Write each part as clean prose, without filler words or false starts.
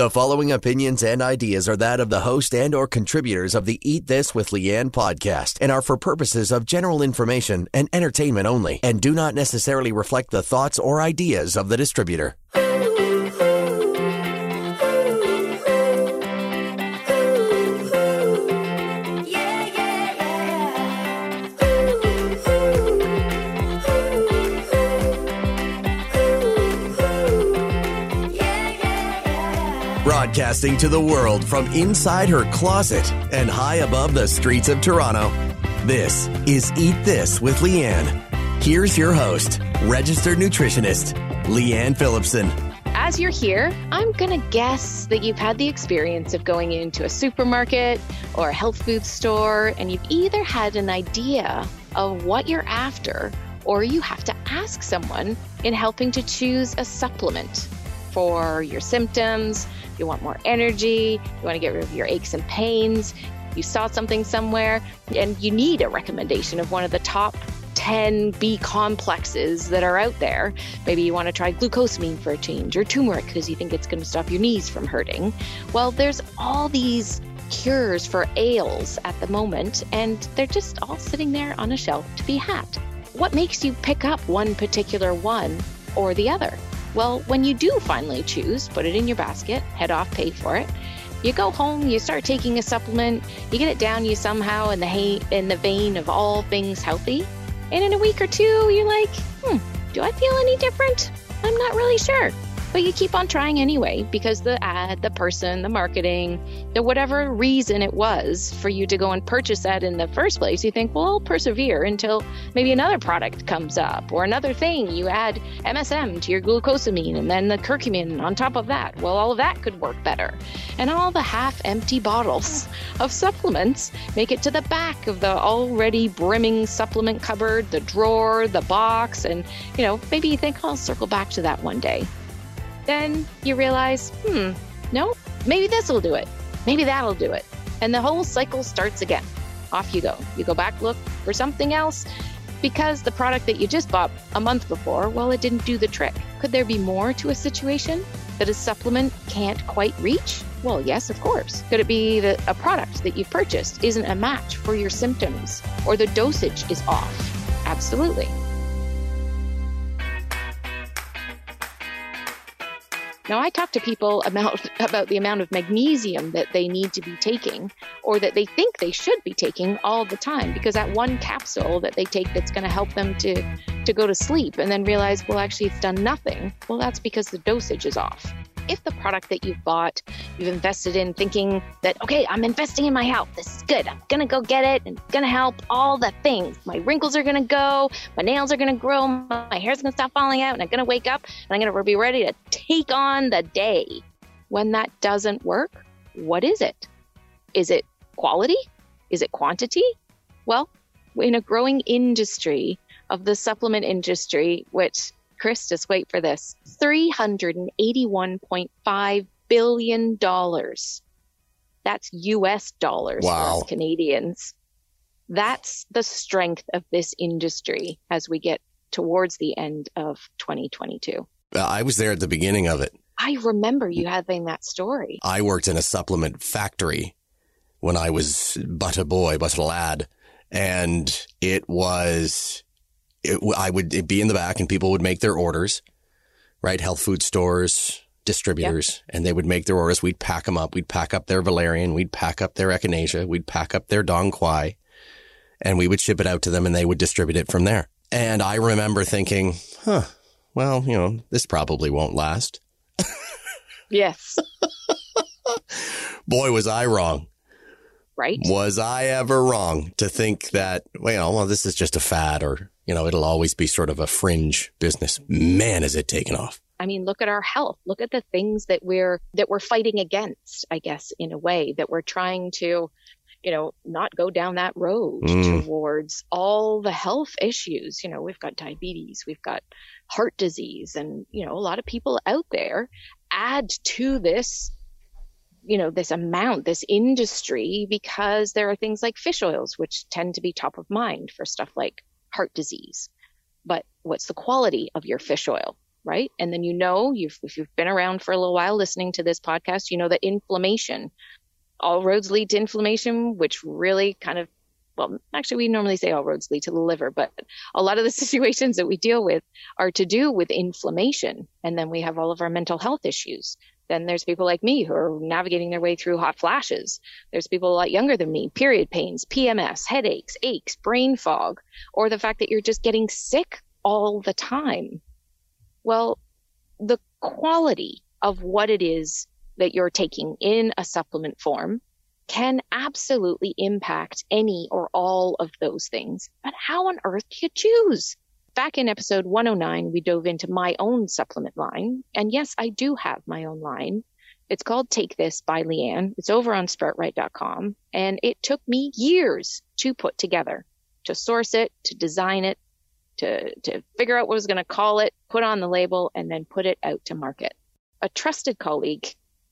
The following opinions and ideas are that of the host and or contributors of the Eat This with Leanne podcast and are for purposes of general information and entertainment only and do not necessarily reflect the thoughts or ideas of the distributor. Broadcasting to the world from inside her closet and high above the streets of Toronto, this is Eat This with Leanne. Here's your host, registered nutritionist, Leanne Philipson. As you're here, I'm going to guess that you've had the experience of going into a supermarket or a health food store, and you've either had an idea of what you're after, or you have to ask someone in helping to choose a supplement for your symptoms. You want more energy, you want to get rid of your aches and pains, you saw something somewhere, and you need a recommendation of one of the top 10 B complexes that are out there. Maybe you want to try glucosamine for a change or turmeric because you think it's going to stop your knees from hurting. Well, there's all these cures for ails at the moment, and they're just all sitting there on a shelf to be had. What makes you pick up one particular one or the other? Well, when you do finally choose, put it in your basket, head off, pay for it. You go home, you start taking a supplement, you get it down you somehow in the vein of all things healthy. And in a week or two, you're like, do I feel any different? I'm not really sure. But you keep on trying anyway because the ad, the person, the marketing, the whatever reason it was for you to go and purchase that in the first place, you think, well, I'll persevere until maybe another product comes up or another thing. You add MSM to your glucosamine and then the curcumin on top of that. Well, all of that could work better. And all the half-empty bottles of supplements make it to the back of the already brimming supplement cupboard, the drawer, the box, and, you know, maybe you think, I'll circle back to that one day. Then you realize, no, maybe this will do it. Maybe that'll do it. And the whole cycle starts again. Off you go. You go back, look for something else because the product that you just bought a month before, well, it didn't do the trick. Could there be more to a situation that a supplement can't quite reach? Well, yes, of course. Could it be that a product that you've purchased isn't a match for your symptoms or the dosage is off? Absolutely. Now, I talk to people about the amount of magnesium that they need to be taking or that they think they should be taking all the time because that one capsule that they take that's going to help them to go to sleep and then realize, well, actually, it's done nothing. Well, that's because the dosage is off. If the product that you've bought, you've invested in thinking that, okay, I'm investing in my health. This is good. I'm going to go get it and it's going to help all the things. My wrinkles are going to go. My nails are going to grow. My hair's going to stop falling out and I'm going to wake up and I'm going to be ready to take on the day. When that doesn't work, what is it? Is it quality? Is it quantity? Well, in a growing industry of the supplement industry, which Chris, just wait for this, $381.5 billion. That's US dollars. Wow. For us Canadians. That's the strength of this industry as we get towards the end of 2022. I was there at the beginning of it. I remember you having that story. I worked in a supplement factory when I was but a boy, but a lad. And it was... It'd be in the back and people would make their orders, right? Health food stores, distributors, yeah. And they would make their orders. We'd pack them up. We'd pack up their valerian. We'd pack up their echinacea. We'd pack up their dong quai, and we would ship it out to them and they would distribute it from there. And I remember thinking, well, you know, this probably won't last. Yes. Boy, was I wrong. Right. Was I ever wrong to think that, well, this is just a fad or, you know, it'll always be sort of a fringe business. Man, is it taken off. I mean, look at our health. Look at the things that we're fighting against, I guess, in a way that we're trying to, you know, not go down that road towards all the health issues. You know, we've got diabetes, we've got heart disease, and, you know, a lot of people out there add to this, you know, this amount, this industry, because there are things like fish oils, which tend to be top of mind for stuff like heart disease. But what's the quality of your fish oil? right? And then, you know, if you've been around for a little while listening to this podcast, you know that inflammation, all roads lead to inflammation, which really kind of, well, actually, we normally say all roads lead to the liver, but a lot of the situations that we deal with are to do with inflammation. And then we have all of our mental health issues. Then there's people like me who are navigating their way through hot flashes. There's people a lot younger than me, period pains, PMS, headaches, aches, brain fog, or the fact that you're just getting sick all the time. Well, the quality of what it is that you're taking in a supplement form can absolutely impact any or all of those things. But how on earth do you choose? Back in episode 109, we dove into my own supplement line. And yes, I do have my own line. It's called Take This by Leanne. It's over on sproutright.com. And it took me years to put together, to source it, to design it, to figure out what I was going to call it, put on the label, and then put it out to market. A trusted colleague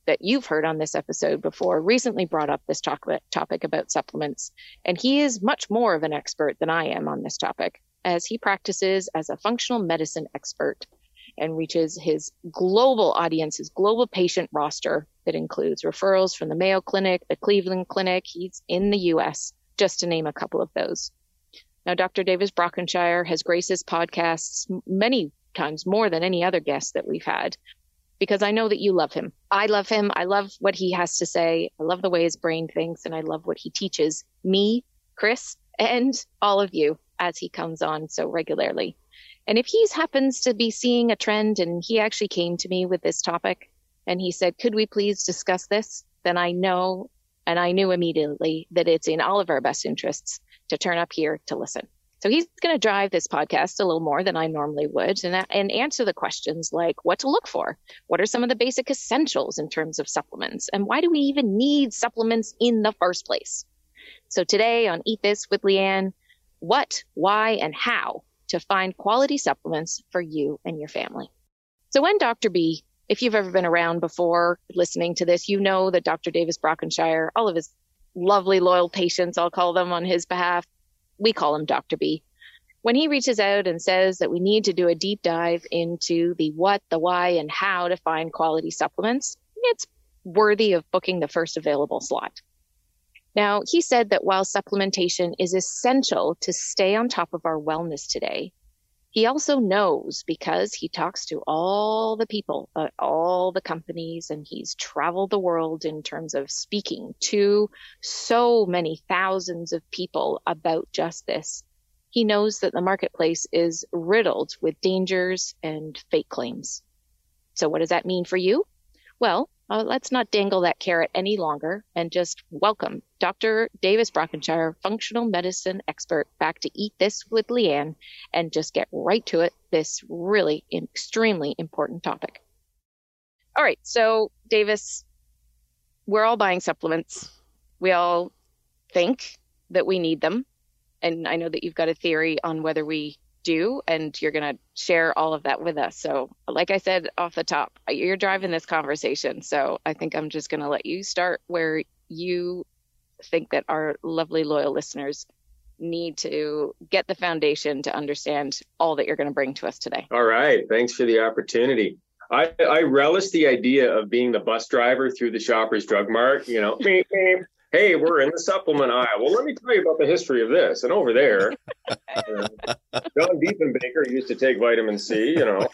that you've heard on this episode before recently brought up this topic about supplements. And he is much more of an expert than I am on this topic, as he practices as a functional medicine expert and reaches his global audience, his global patient roster that includes referrals from the Mayo Clinic, the Cleveland Clinic. He's in the US, just to name a couple of those. Now, Dr. Davis Brokenshire has graced his podcasts many times more than any other guest that we've had, because I know that you love him. I love him. I love what he has to say. I love the way his brain thinks, and I love what he teaches me, Chris, and all of you as he comes on so regularly. And if he happens to be seeing a trend, and he actually came to me with this topic, and he said, could we please discuss this? Then I know, and I knew immediately, that it's in all of our best interests to turn up here to listen. So he's going to drive this podcast a little more than I normally would and answer the questions like what to look for. What are some of the basic essentials in terms of supplements? And why do we even need supplements in the first place? So today on Eat This with Leanne, what, why, and how to find quality supplements for you and your family. So when Dr. B, if you've ever been around before listening to this, you know that Dr. Davis Brokenshire, all of his lovely, loyal patients, I'll call them on his behalf, we call him Dr. B. When he reaches out and says that we need to do a deep dive into the what, the why, and how to find quality supplements, it's worthy of booking the first available slot. Now, he said that while supplementation is essential to stay on top of our wellness today, he also knows, because he talks to all the people, all the companies, and he's traveled the world in terms of speaking to so many thousands of people about just this. He knows that the marketplace is riddled with dangers and fake claims. So what does that mean for you? Well, let's not dangle that carrot any longer and just welcome Dr. Davis Brokenshire, functional medicine expert, back to Eat This with Leanne and just get right to it, this really extremely important topic. All right, so Davis, we're all buying supplements. We all think that we need them. And I know that you've got a theory on whether we do, and you're going to share all of that with us. So like I said off the top, you're driving this conversation, so I think I'm just going to let you start where you think that our lovely loyal listeners need to get the foundation to understand all that you're going to bring to us today. All right, thanks for the opportunity. I relish the idea of being the bus driver through the Shoppers Drug Mart, you know. Hey, we're in the supplement aisle. Well, let me tell you about the history of this. And over there, John Diefenbaker used to take vitamin C, you know.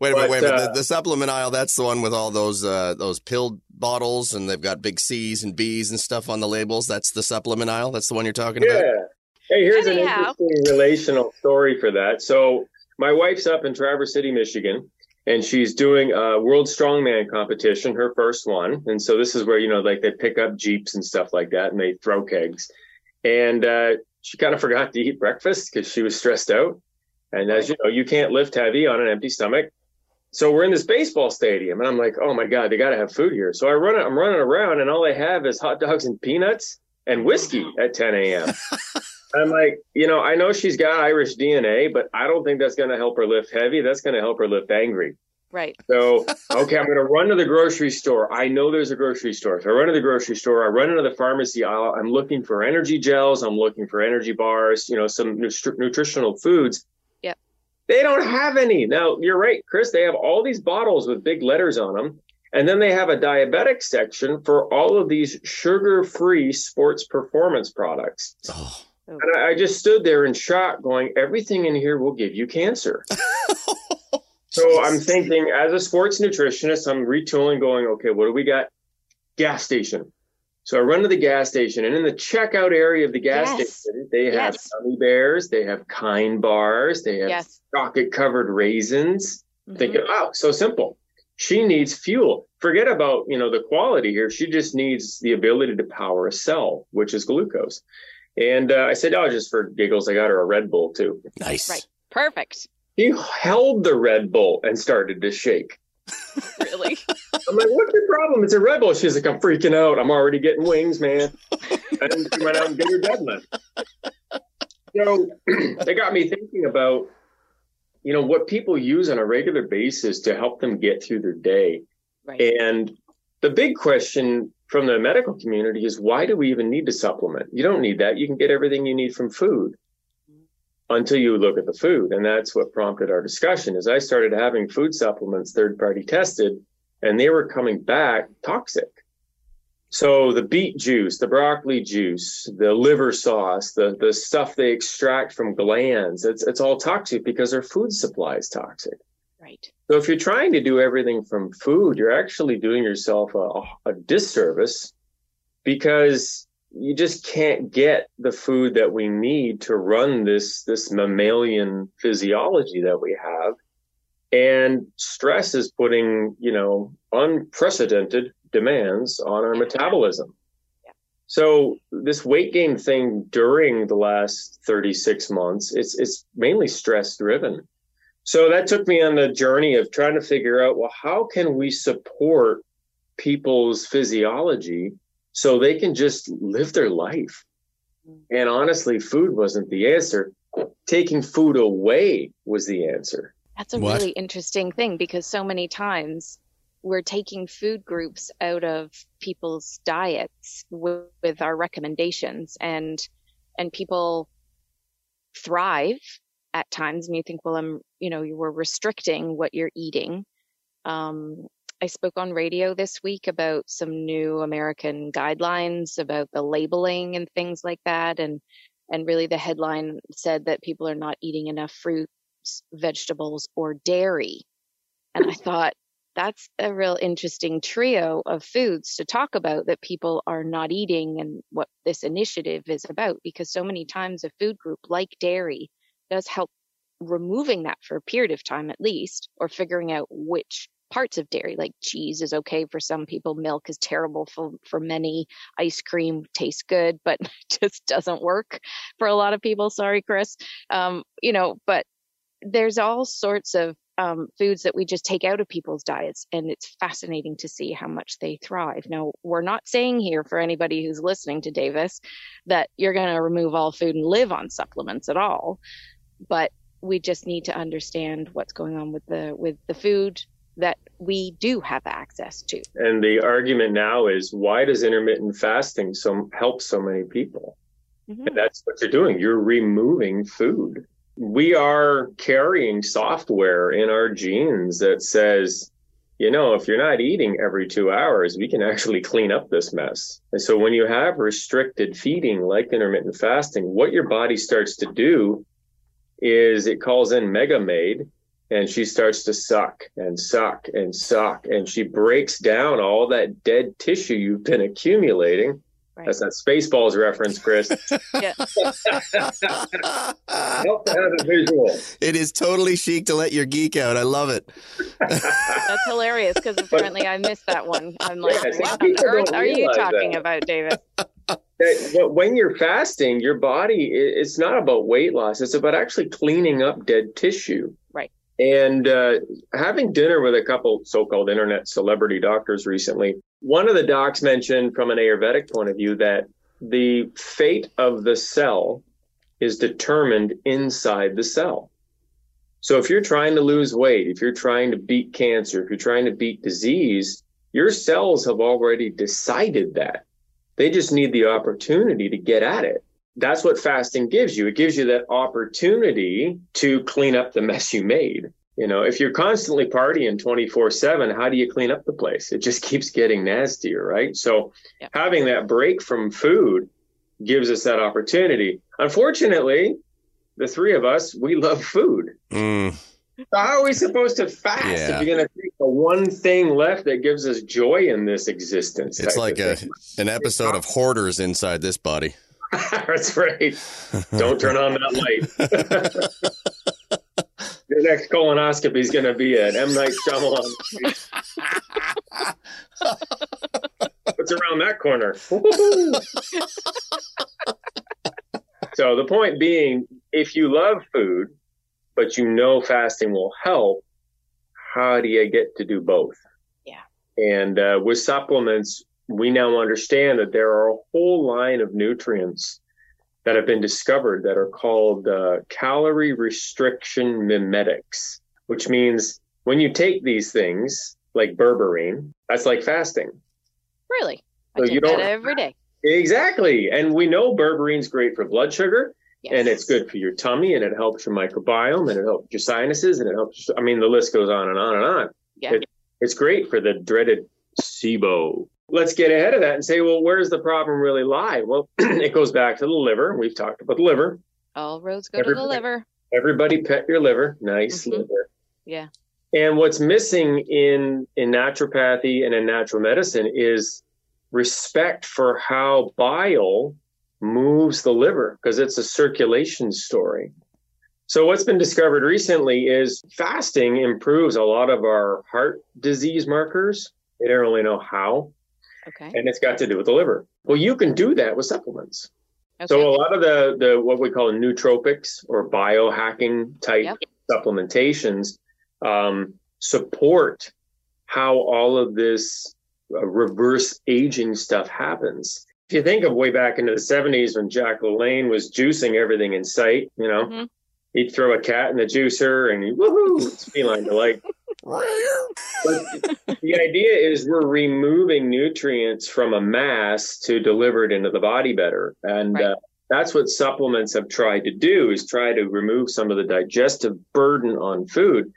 Wait a minute. The supplement aisle, that's the one with all those pill bottles, and they've got big C's and B's and stuff on the labels. That's the supplement aisle? That's the one you're talking about? Yeah. Hey, here's an interesting relational story for that. So my wife's up in Traverse City, Michigan. And she's doing a World Strongman competition, her first one. And so this is where, you know, like they pick up Jeeps and stuff like that, and they throw kegs. And she kind of forgot to eat breakfast because she was stressed out. And as you know, you can't lift heavy on an empty stomach. So we're in this baseball stadium, and I'm like, oh my God, they got to have food here. So I'm running around, and all they have is hot dogs and peanuts and whiskey at 10 a.m. I'm like, you know, I know she's got Irish DNA, but I don't think that's going to help her lift heavy. That's going to help her lift angry. Right. So, okay, I'm going to run to the grocery store. I know there's a grocery store. So I run to the grocery store. I run into the pharmacy aisle. I'm looking for energy gels. I'm looking for energy bars, you know, some nutritional foods. Yeah. They don't have any. Now, you're right, Chris. They have all these bottles with big letters on them. And then they have a diabetic section for all of these sugar-free sports performance products. Oh. And I just stood there in shock going, everything in here will give you cancer. So I'm thinking, as a sports nutritionist, I'm retooling going, okay, what do we got? Gas station. So I run to the gas station, and in the checkout area of the gas station, they have gummy bears, they have Kind bars, they have chocolate-covered raisins. Mm-hmm. Thinking, oh, so simple. She needs fuel. Forget about, you know, the quality here. She just needs the ability to power a cell, which is glucose. And I said, oh, just for giggles, I got her a Red Bull too. Nice. Right. Perfect. She held the Red Bull and started to shake. Really? I'm like, what's your problem? It's a Red Bull. She's like, I'm freaking out. I'm already getting wings, man. And she went out and did her deadlift. So they got me thinking about, you know, what people use on a regular basis to help them get through their day. Right. And the big question from the medical community is, why do we even need to supplement? You don't need that. You can get everything you need from food until you look at the food. And that's what prompted our discussion is I started having food supplements third-party tested, and they were coming back toxic. So the beet juice, the broccoli juice, the liver sauce, the stuff they extract from glands, it's all toxic because their food supply is toxic. Right. So if you're trying to do everything from food, you're actually doing yourself a disservice because you just can't get the food that we need to run this mammalian physiology that we have. And stress is putting, you know, unprecedented demands on our metabolism. Yeah. So this weight gain thing during the last 36 months, it's mainly stress driven. So that took me on the journey of trying to figure out, well, how can we support people's physiology so they can just live their life? And honestly, food wasn't the answer. Taking food away was the answer. That's a really interesting thing, because so many times we're taking food groups out of people's diets with our recommendations, and people thrive at times. And you think, well, you were restricting what you're eating. I spoke on radio this week about some new American guidelines about the labeling and things like that. And really the headline said that people are not eating enough fruits, vegetables, or dairy. And I thought, that's a real interesting trio of foods to talk about that people are not eating, and what this initiative is about, because so many times a food group like dairy does help removing that for a period of time at least, or figuring out which parts of dairy, like cheese is okay for some people, milk is terrible for many, ice cream tastes good, but just doesn't work for a lot of people. Sorry, Chris. But there's all sorts of foods that we just take out of people's diets, and it's fascinating to see how much they thrive. Now, we're not saying here, for anybody who's listening to Davis, that you're going to remove all food and live on supplements at all, but we just need to understand what's going on with the food that we do have access to. And the argument now is, why does intermittent fasting help so many people? Mm-hmm. And that's what you're doing. You're removing food. We are carrying software in our genes that says, you know, if you're not eating every 2 hours, we can actually clean up this mess. And so when you have restricted feeding like intermittent fasting, what your body starts to do is it calls in MegaMaid, and she starts to suck and suck and suck. And she breaks down all that dead tissue you've been accumulating. Right. That's not Spaceballs reference, Chris. Yeah. Help to have a visual. It is totally chic to let your geek out. I love it. That's hilarious, because apparently I missed that one. I'm like, what on earth are you talking about, David? But when you're fasting, your body, it's not about weight loss. It's about actually cleaning up dead tissue. Right. And having dinner with a couple so-called internet celebrity doctors recently, one of the docs mentioned from an Ayurvedic point of view that the fate of the cell is determined inside the cell. So if you're trying to lose weight, if you're trying to beat cancer, if you're trying to beat disease, your cells have already decided that. They just need the opportunity to get at it. That's what fasting gives you. It gives you that opportunity to clean up the mess you made. You know, if you're constantly partying 24/7, how do you clean up the place? It just keeps getting nastier, right? So having that break from food gives us that opportunity. Unfortunately, the three of us, we love food. So how are we supposed to fast if you're going to take the one thing left that gives us joy in this existence? It's like an episode of Hoarders inside this body. That's right. Don't turn on that light. Your next colonoscopy is going to be an M. Night Shyamalan. What's around that corner? So the point being, if you love food, but you know fasting will help, how do you get to do both? Yeah. And with supplements, we now understand that there are a whole line of nutrients that have been discovered that are called calorie restriction mimetics, which means when you take these things like berberine, that's like fasting. Really? So I take that every day. Exactly. And we know berberine's great for blood sugar, and it's good for your tummy, and it helps your microbiome, and it helps your sinuses, and it helps, I mean, the list goes on and on and on. Yeah. It's great for the dreaded SIBO. Let's get ahead of that and say, well, where's the problem really lie? Well, it goes back to the liver. We've talked about the liver. All roads go to the liver. Everybody pet your liver. Nice liver. Yeah. And what's missing in naturopathy and in natural medicine is respect for how bile moves the liver, because it's a circulation story. So what's been discovered recently is fasting improves a lot of our heart disease markers. They don't really know how. Okay. And it's got to do with the liver. Well, you can do that with supplements. Okay. So a lot of the what we call nootropics or biohacking type supplementations support how all of this reverse aging stuff happens. If you think of way back into the 70s when Jack LaLanne was juicing everything in sight, you know, he'd throw a cat in the juicer and he'd, woohoo, it's feline delight. But the idea is we're removing nutrients from a mass to deliver it into the body better. And that's what supplements have tried to do, is try to remove some of the digestive burden on food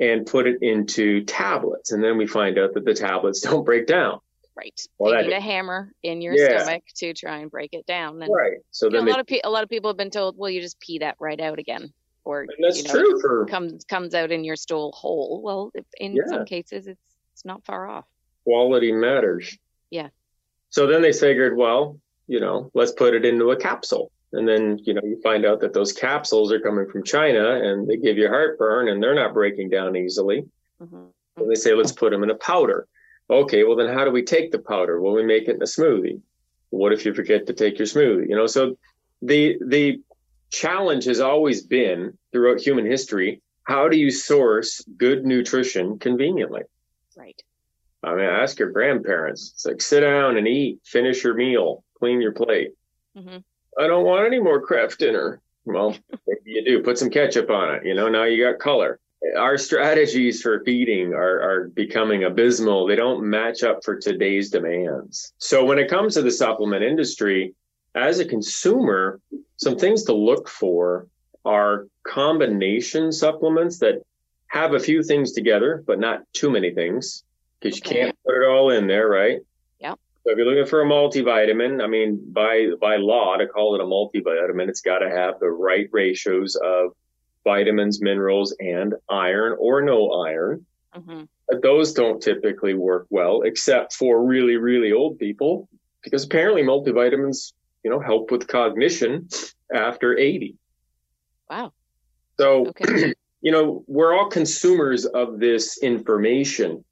and put it into tablets. And then we find out that the tablets don't break down. Right. Well, you need a hammer in your stomach to try and break it down. And, so then a lot of people have been told, well, you just pee that right out again. Or, and that's true. For, comes out in your stool whole. Well, in some cases, it's not far off. Quality matters. Yeah. So then they figured, well, you know, let's put it into a capsule. And then, you know, you find out that those capsules are coming from China and they give you heartburn and they're not breaking down easily. And they say, let's put them in a powder. Okay, well, then how do we take the powder? Well, we make it in a smoothie. What if you forget to take your smoothie? You know, so the challenge has always been throughout human history, how do you source good nutrition conveniently? Right. I mean, ask your grandparents. It's like, sit down and eat, finish your meal, clean your plate. I don't want any more Kraft dinner. Well, maybe you do. Put some ketchup on it. You know, now you got color. Our strategies for feeding are becoming abysmal. They don't match up for today's demands. So when it comes to the supplement industry, as a consumer, some things to look for are combination supplements that have a few things together, but not too many things, because you can't put it all in there, right? Yeah. So if you're looking for a multivitamin, I mean, by law, to call it a multivitamin, it's got to have the right ratios of vitamins, minerals, and iron or no iron. But those don't typically work well, except for really, really old people, because apparently multivitamins, you know, help with cognition after 80. Wow. So, you know, we're all consumers of this information.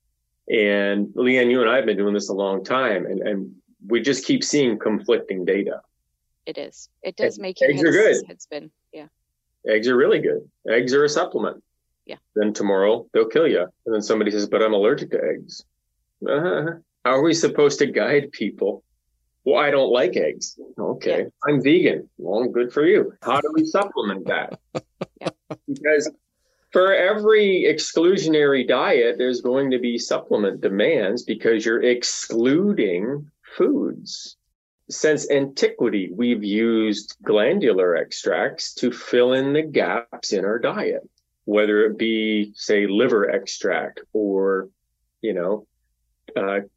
And Leanne, you and I have been doing this a long time, and we just keep seeing conflicting data. It is. It does make your head spin. Yeah. Eggs are really good. Eggs are a supplement. Yeah. Then tomorrow they'll kill you. And then somebody says, but I'm allergic to eggs. How are we supposed to guide people? Well, I don't like eggs. Okay. I'm vegan. Well, good for you. How do we supplement that? Because for every exclusionary diet, there's going to be supplement demands because you're excluding foods. since antiquity, we've used glandular extracts to fill in the gaps in our diet, whether it be, say, liver extract or,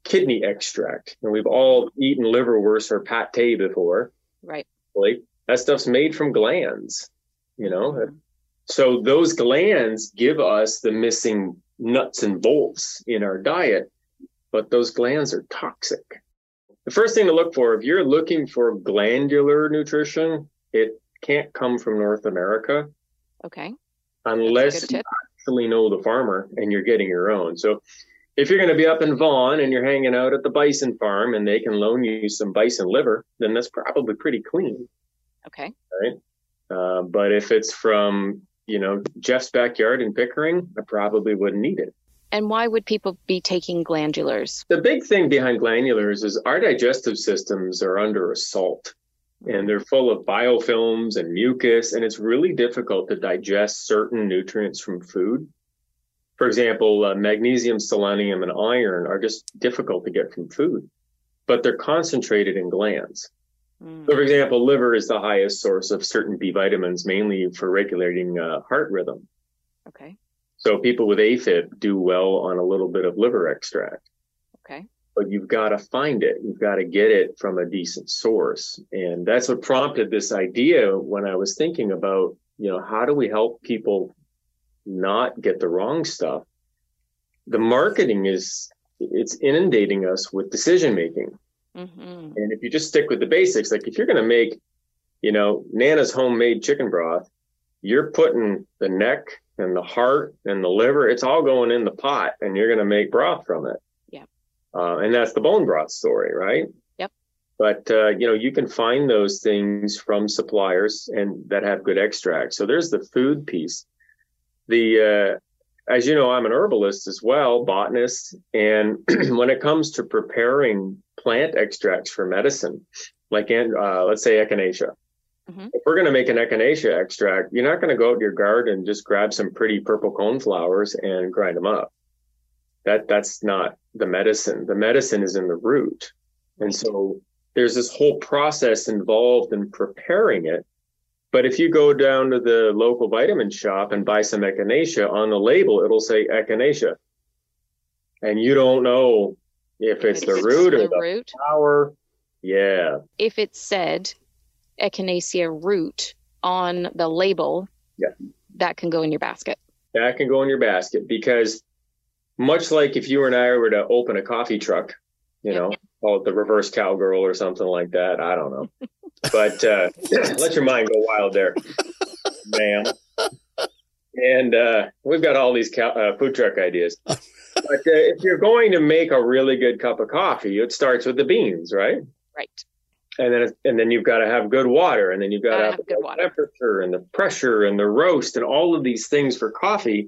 kidney extract. And we've all eaten liverwurst or pate before. Right. Like, that stuff's made from glands, Mm-hmm. So those glands give us the missing nuts and bolts in our diet, but those glands are toxic. The first thing to look for, if you're looking for glandular nutrition, it can't come from North America. Okay. Unless you actually know the farmer and you're getting your own. So if you're going to be up in Vaughan and you're hanging out at the bison farm and they can loan you some bison liver, then that's probably pretty clean. Okay. Right. But if it's from, Jeff's backyard in Pickering, I probably wouldn't need it. And why would people be taking glandulars? The big thing behind glandulars is our digestive systems are under assault, and they're full of biofilms and mucus, and it's really difficult to digest certain nutrients from food. For example, magnesium, selenium, and iron are just difficult to get from food, but they're concentrated in glands. So, for example, liver is the highest source of certain B vitamins, mainly for regulating heart rhythm. Okay. So people with AFib do well on a little bit of liver extract. Okay. But you've got to find it. You've got to get it from a decent source. And that's what prompted this idea when I was thinking about, how do we help people not get the wrong stuff? The marketing it's inundating us with decision making. Mm-hmm. And if you just stick with the basics, like if you're going to make, Nana's homemade chicken broth, you're putting the neck and the heart and the liver, it's all going in the pot, and you're going to make broth from it. Yeah. And that's the bone broth story, right? Yep. But, you can find those things from suppliers and that have good extracts. So there's the food piece. As you know, I'm an herbalist as well, botanist. And when it comes to preparing plant extracts for medicine, like, let's say echinacea. Mm-hmm. If we're going to make an echinacea extract, you're not going to go out to your garden and just grab some pretty purple cone flowers and grind them up. That's not the medicine. The medicine is in the root. And so there's this whole process involved in preparing it. But if you go down to the local vitamin shop and buy some echinacea, on the label, it'll say echinacea. And you don't know if it's the root or the flower. Yeah. If it said echinacea root on the label, yeah, that can go in your basket. That can go in your basket, because much like if you and I were to open a coffee truck, call it the reverse cowgirl or something like that. I don't know. But let your mind go wild there, ma'am. And we've got all these food truck ideas. But if you're going to make a really good cup of coffee, it starts with the beans, right? Right. And then you've got to have good water, and then you've got to have the temperature and the pressure and the roast and all of these things for coffee.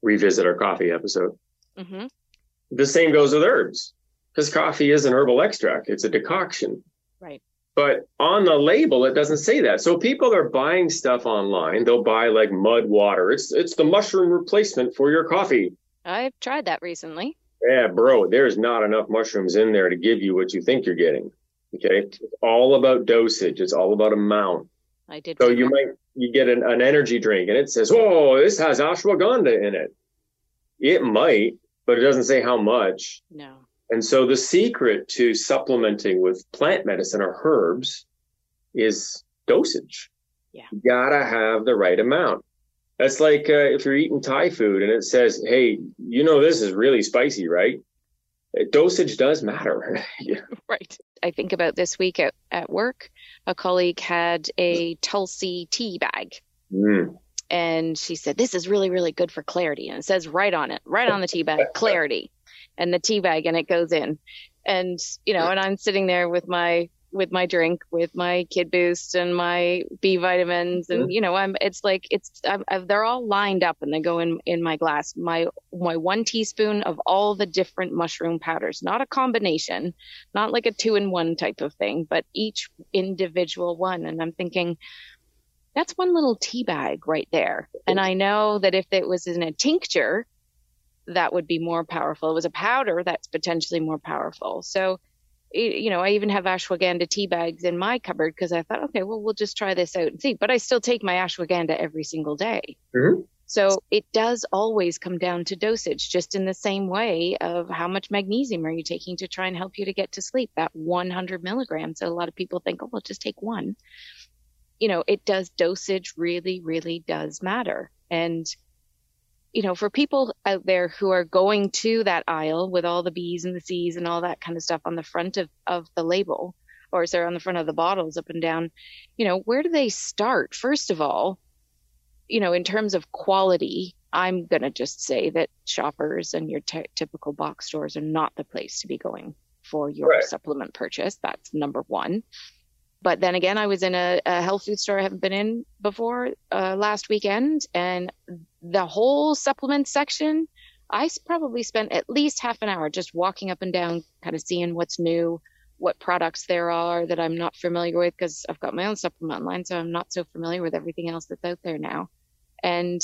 Revisit our coffee episode. Mm-hmm. The same goes with herbs, because coffee is an herbal extract. It's a decoction. Right. But on the label, it doesn't say that. So people are buying stuff online. They'll buy like mud water. It's the mushroom replacement for your coffee. I've tried that recently. Yeah, bro, there's not enough mushrooms in there to give you what you think you're getting. Okay. It's all about dosage. It's all about amount. I did. So you get an energy drink and it says, whoa, this has ashwagandha in it. It might, but it doesn't say how much. No. And so the secret to supplementing with plant medicine or herbs is dosage. Yeah. You gotta have the right amount. That's like if you're eating Thai food and it says, hey, this is really spicy, right? Dosage does matter. Yeah. Right. I think about this week at work, a colleague had a Tulsi tea bag. Mm. And she said, this is really, really good for clarity. And it says right on the tea bag, clarity. And the tea bag, and it goes in, and and I'm sitting there with my drink, with my Kid Boost and my B vitamins, and they're all lined up, and they go in my glass. My 1 teaspoon of all the different mushroom powders, not a combination, not like a 2-in-1 type of thing, but each individual one. And I'm thinking, that's one little tea bag right there. And I know that if it was in a tincture, that would be more powerful. It was a powder that's potentially more powerful. So you know, I even have ashwagandha tea bags in my cupboard because I thought, okay, well, we'll just try this out and see. But I still take my ashwagandha every single day. Mm-hmm. So it does always come down to dosage, just in the same way of how much magnesium are you taking to try and help you to get to sleep, that 100 milligrams. So a lot of people think, oh, well, just take one. You know, it does, dosage really, really does matter. And, you know, for people out there who are going to that aisle with all the B's and the C's and all that kind of stuff on the front of the label, or is there on the front of the bottles up and down, you know, where do they start? First of all, you know, in terms of quality, I'm going to just say that Shoppers and your typical box stores are not the place to be going for your right. supplement purchase. That's number one. But then again, I was in a health food store I haven't been in before last weekend, and the whole supplement section, I probably spent at least half an hour just walking up and down, kind of seeing what's new, what products there are that I'm not familiar with, because I've got my own supplement line, so I'm not so familiar with everything else that's out there now. And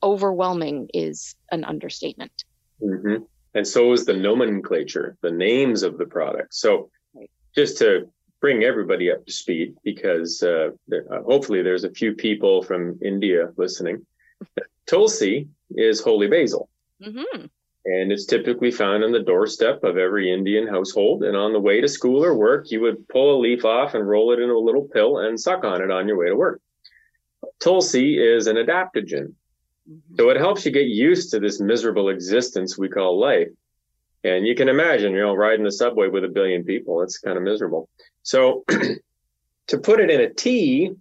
overwhelming is an understatement. Mm-hmm. And so is the nomenclature, the names of the products. So right. just to bring everybody up to speed, because hopefully there's a few people from India listening. Tulsi is holy basil. Mm-hmm. And it's typically found on the doorstep of every Indian household. And on the way to school or work, you would pull a leaf off and roll it into a little pill and suck on it on your way to work. Tulsi is an adaptogen. Mm-hmm. So it helps you get used to this miserable existence we call life. And you can imagine, you know, riding the subway with a billion people, it's kind of miserable. So to put it in a tea,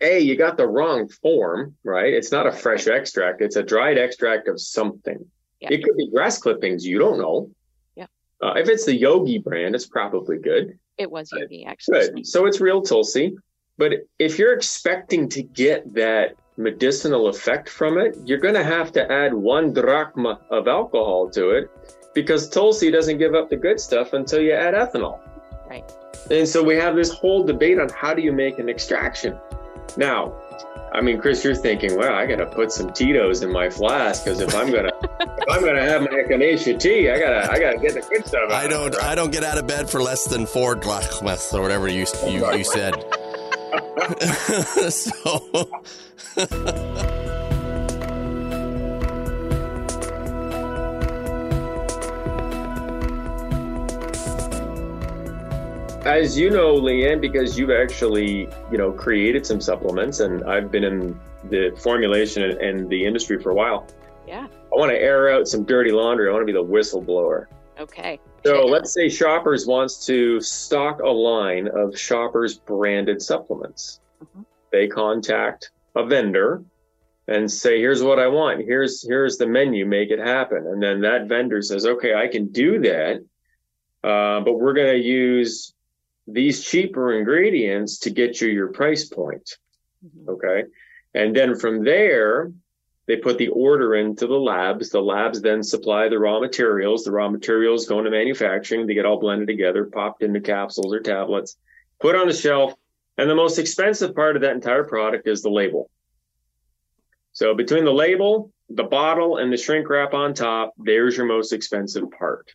A, you got the wrong form, right? It's not a fresh extract. It's a dried extract of something. Yeah. It could be grass clippings. You don't know. Yeah. If it's the Yogi brand, it's probably good. It was Yogi, actually. Good. So it's real Tulsi. But if you're expecting to get that medicinal effect from it, you're going to have to add 1 drachma of alcohol to it, because Tulsi doesn't give up the good stuff until you add ethanol. Right. And so we have this whole debate on how do you make an extraction. Now, I mean, Chris, you're thinking, well, I got to put some Tito's in my flask, because if I'm going to have my echinacea tea, I gotta get the good stuff out. I don't get out of bed for less than 4 drachmas or whatever you said. So. As you know, Leanne, because you've actually, you know, created some supplements, and I've been in the formulation and the industry for a while. Yeah. I want to air out some dirty laundry. I want to be the whistleblower. Okay. So let's say Shoppers wants to stock a line of Shoppers branded supplements. Mm-hmm. They contact a vendor and say, here's what I want. Here's the menu. Make it happen. And then that vendor says, okay, I can do that. But we're going to use these cheaper ingredients to get you your price point. Mm-hmm. Okay. And then from there, they put the order into the labs. The labs then supply the raw materials. The raw materials go into manufacturing. They get all blended together, popped into capsules or tablets, put on the shelf. And the most expensive part of that entire product is the label. So between the label, the bottle, and the shrink wrap on top, there's your most expensive part.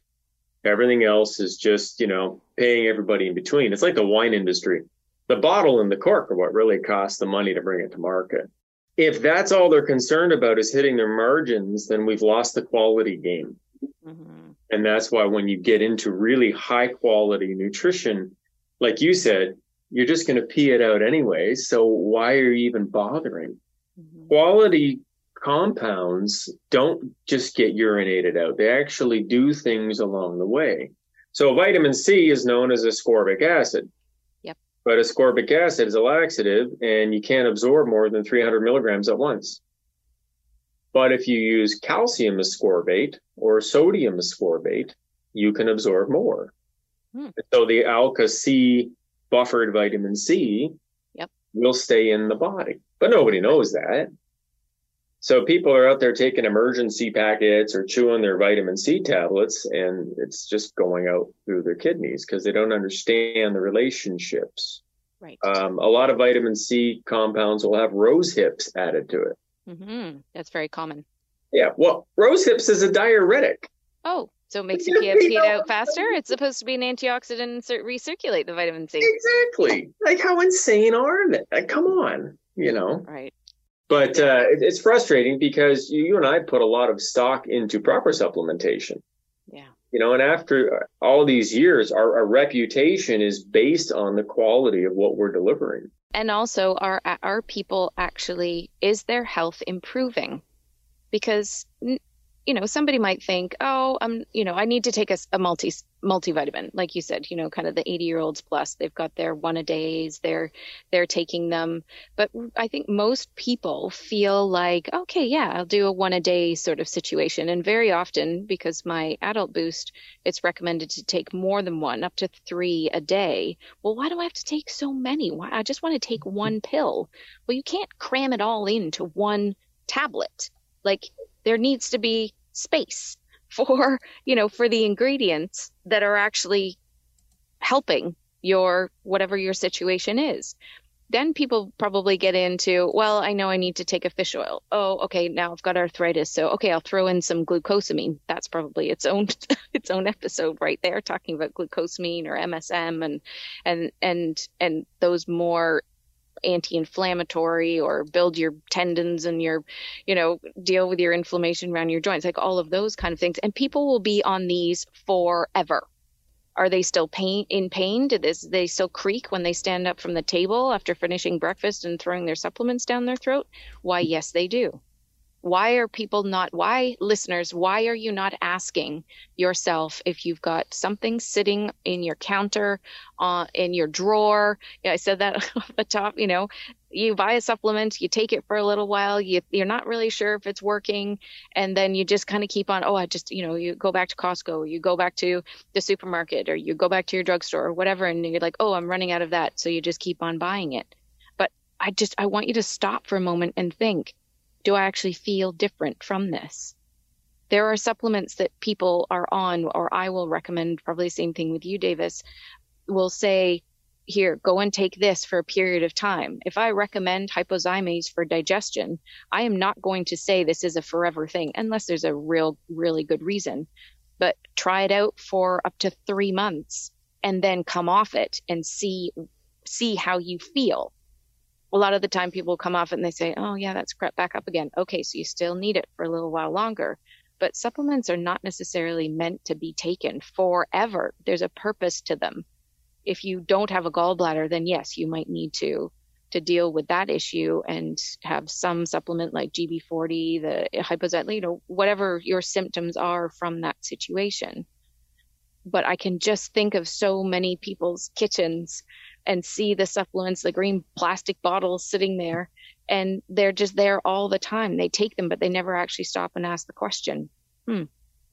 Everything else is just, you know, paying everybody in between. It's like the wine industry. The bottle and the cork are what really costs the money to bring it to market. If that's all they're concerned about is hitting their margins, then we've lost the quality game. Mm-hmm. And that's why when you get into really high quality nutrition, like you said, you're just going to pee it out anyway. So why are you even bothering? Mm-hmm. Quality compounds don't just get urinated out. They actually do things along the way. So vitamin C is known as ascorbic acid. Yep. But ascorbic acid is a laxative, and you can't absorb more than 300 milligrams at once. But if you use calcium ascorbate or sodium ascorbate, you can absorb more. Hmm. So the Alka-C buffered vitamin C yep. will stay in the body. But nobody knows that. So people are out there taking emergency packets or chewing their vitamin C tablets, and it's just going out through their kidneys because they don't understand the relationships. Right. A lot of vitamin C compounds will have rose hips added to it. Mm-hmm. That's very common. Yeah. Well, rose hips is a diuretic. Oh, So it makes your pee out faster. It's supposed to be an antioxidant and recirculate the vitamin C. Exactly. Like, how insane are they? Like, come on, you know. Right. But it's frustrating because you and I put a lot of stock into proper supplementation. Yeah. You know, and after all these years, our reputation is based on the quality of what we're delivering. And also, are people actually, is their health improving? Because, you know, somebody might think, oh, you know, I need to take a multivitamin. Like you said, you know, kind of the 80-year-olds plus, they've got their one-a-days, they're taking them. But I think most people feel like, okay, yeah, I'll do a one-a-day sort of situation. And very often, because my adult boost, it's recommended to take more than one, up to 3 a day. Well, why do I have to take so many? Why, I just want to take one pill. Well, you can't cram it all into one tablet. Like, there needs to be space for, you know, for the ingredients that are actually helping your, whatever your situation is. Then people probably get into, well, I know I need to take a fish oil. Oh, okay, now I've got arthritis. So, okay, I'll throw in some glucosamine. That's probably its own episode right there, talking about glucosamine or MSM and those more anti-inflammatory or build your tendons and your, you know, deal with your inflammation around your joints, like all of those kind of things. And people will be on these forever. Are they still in pain? Do they still creak when they stand up from the table after finishing breakfast and throwing their supplements down their throat? Why, yes, they do. Why, listeners, are you not asking yourself if you've got something sitting in your counter, in your drawer? Yeah, I said that off the top, you know, you buy a supplement, you take it for a little while, you're not really sure if it's working. And then you just kind of keep on, you know, you go back to Costco, or you go back to the supermarket, or you go back to your drugstore or whatever. And you're like, oh, I'm running out of that. So you just keep on buying it. But I want you to stop for a moment and think. Do I actually feel different from this? There are supplements that people are on, or I will recommend, probably the same thing with you, Davis, will say, here, go and take this for a period of time. If I recommend hypothymase for digestion, I am not going to say this is a forever thing, unless there's a really good reason. But try it out for up to 3 months and then come off it and see how you feel. A lot of the time people come off and they say, oh, yeah, that's crept back up again. Okay, so you still need it for a little while longer. But supplements are not necessarily meant to be taken forever. There's a purpose to them. If you don't have a gallbladder, then yes, you might need to deal with that issue and have some supplement like GB40, the hypoxylate, you know, whatever your symptoms are from that situation. But I can just think of so many people's kitchens and see the supplements, the green plastic bottles sitting there, and they're just there all the time. They take them, but they never actually stop and ask the question,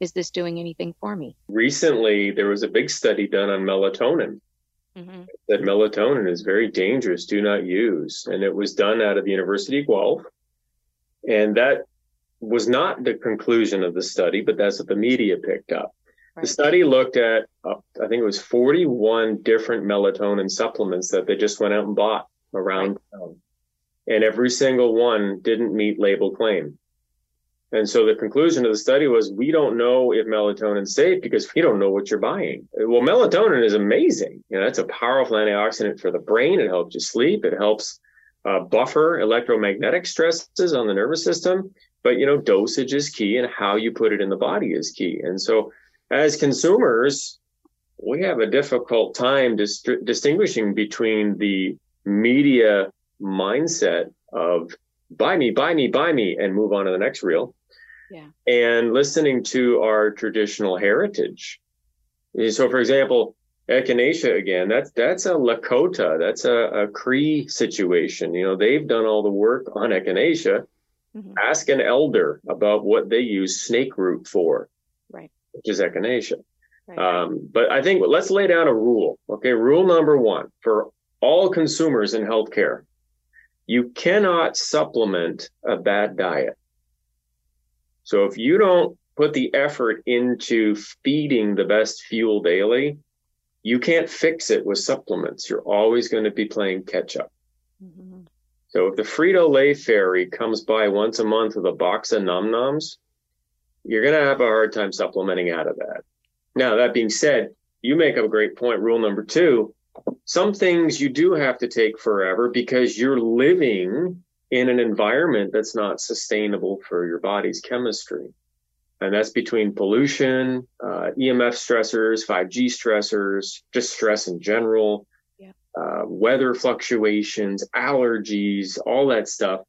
is this doing anything for me? Recently, there was a big study done on melatonin, that melatonin is very dangerous, do not use. And it was done out of the University of Guelph. And that was not the conclusion of the study, but that's what the media picked up. The study looked at, I think it was 41 different melatonin supplements that they just went out and bought around town. And every single one didn't meet label claim. And so the conclusion of the study was, we don't know if melatonin is safe because we don't know what you're buying. Well, melatonin is amazing. You know, that's a powerful antioxidant for the brain. It helps you sleep. It helps buffer electromagnetic stresses on the nervous system. But, you know, dosage is key and how you put it in the body is key. And so as consumers, we have a difficult time distinguishing between the media mindset of buy me, buy me, buy me, and move on to the next reel, and listening to our traditional heritage. So, for example, echinacea, again, that's a Lakota, that's a Cree situation. You know, they've done all the work on echinacea. Ask an elder about what they use snake root for. Which is echinacea. Right. But I think let's lay down a rule. Okay, rule number one for all consumers in healthcare: you cannot supplement a bad diet. So if you don't put the effort into feeding the best fuel daily, you can't fix it with supplements. You're always going to be playing catch up. So if the Frito-Lay fairy comes by once a month with a box of num-nums, you're going to have a hard time supplementing out of that. Now, that being said, you make up a great point. Rule number two, some things you do have to take forever because you're living in an environment that's not sustainable for your body's chemistry. And that's between pollution, EMF stressors, 5G stressors, just stress in general, weather fluctuations, allergies, all that stuff.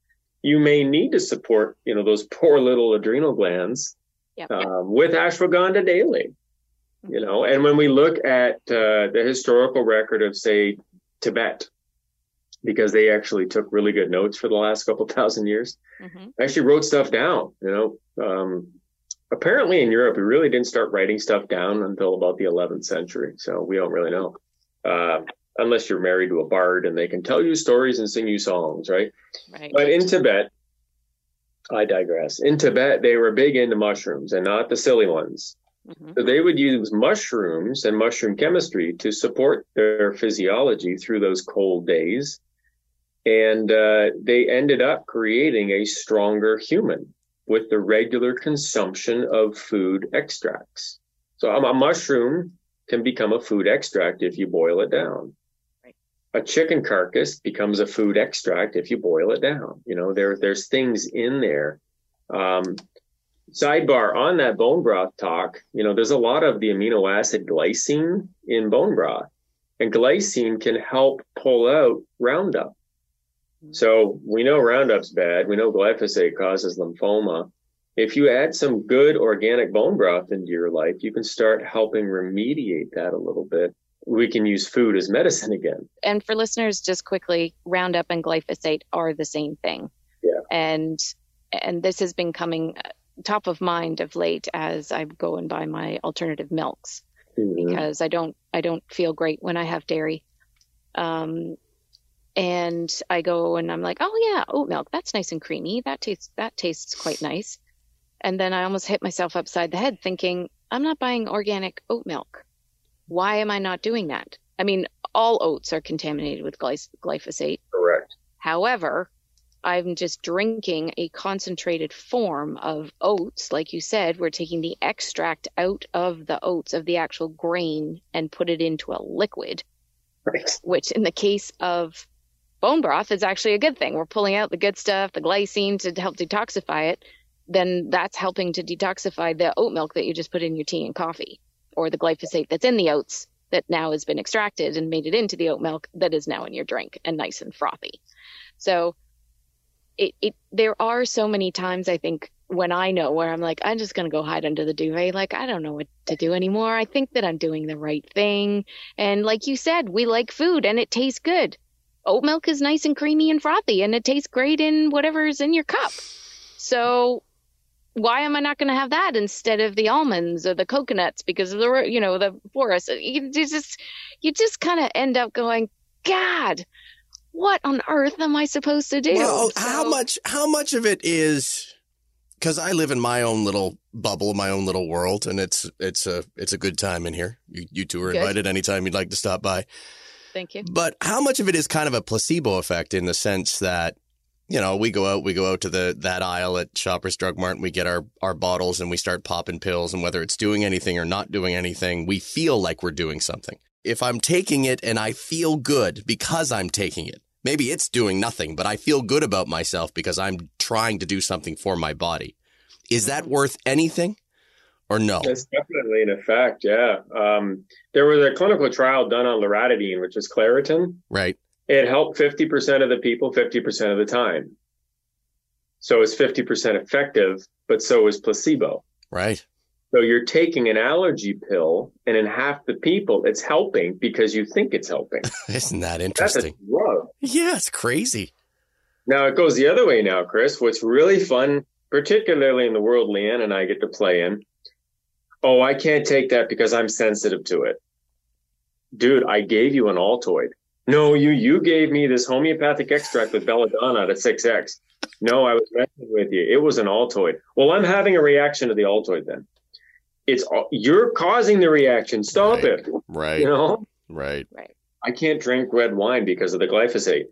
You may need to support, you know, those poor little adrenal glands with ashwagandha daily. You know, and when we look at the historical record of, say, Tibet, because they actually took really good notes for the last couple thousand years, actually wrote stuff down, you know. Apparently in Europe, we really didn't start writing stuff down until about the 11th century. So we don't really know, unless you're married to a bard and they can tell you stories and sing you songs, right? Right. But in Tibet, I digress. In Tibet, they were big into mushrooms and not the silly ones. So they would use mushrooms and mushroom chemistry to support their physiology through those cold days. And they ended up creating a stronger human with the regular consumption of food extracts. So a mushroom can become a food extract if you boil it down. Right. A chicken carcass becomes a food extract if you boil it down. You know, there's things in there. Sidebar on that bone broth talk, you know, there's a lot of the amino acid glycine in bone broth, and glycine can help pull out Roundup. So we know Roundup's bad. We know glyphosate causes lymphoma. If you add some good organic bone broth into your life, you can start helping remediate that a little bit. We can use food as medicine again. And for listeners, just quickly, Roundup and glyphosate are the same thing. Yeah. And this has been coming top of mind of late as I go and buy my alternative milks because I don't feel great when I have dairy. And I go and I'm like, oh yeah, oat milk. That's nice and creamy. That tastes quite nice. And then I almost hit myself upside the head thinking, I'm not buying organic oat milk. Why am I not doing that? I mean, all oats are contaminated with glyphosate. Correct. However, I'm just drinking a concentrated form of oats. Like you said, we're taking the extract out of the oats, of the actual grain, and put it into a liquid, which in the case of bone broth is actually a good thing. We're pulling out the good stuff, the glycine, to help detoxify it. Then that's helping to detoxify the oat milk that you just put in your tea and coffee, or the glyphosate that's in the oats that now has been extracted and made it into the oat milk that is now in your drink and nice and frothy. So there are so many times I think when I know where I'm like, I'm just going to go hide under the duvet. Like, I don't know what to do anymore. I think that I'm doing the right thing. And like you said, we like food and it tastes good. Oat milk is nice and creamy and frothy and it tastes great in whatever is in your cup. So why am I not going to have that instead of the almonds or the coconuts because of the, you know, the forest? You just kind of end up going, God, what on earth am I supposed to do? Well, so, how much of it is, because I live in my own little bubble, my own little world, and it's a good time in here. You two are invited anytime you'd like to stop by. Thank you. But how much of it is kind of a placebo effect in the sense that, you know, we go out to that aisle at Shoppers Drug Mart and we get our bottles and we start popping pills, and whether it's doing anything or not doing anything, we feel like we're doing something. If I'm taking it and I feel good because I'm taking it, maybe it's doing nothing, but I feel good about myself because I'm trying to do something for my body. Is that worth anything or no? That's definitely an effect, yeah. There was a clinical trial done on loratadine, which is Claritin. Right. It helped 50% of the people 50% of the time. So it's 50% effective, but so is placebo. Right. So you're taking an allergy pill, and in half the people, it's helping because you think it's helping. Isn't that interesting? That's a drug. Yeah, it's crazy. Now, it goes the other way now, Chris. What's really fun, particularly in the world Leanne and I get to play in, oh, I can't take that because I'm sensitive to it. Dude, I gave you an Altoid. No, you gave me this homeopathic extract with belladonna to 6X. No, I was messing with you. It was an Altoid. Well, I'm having a reaction to the Altoid then. You're causing the reaction. Stop it. Right. You know? Right. I can't drink red wine because of the glyphosate.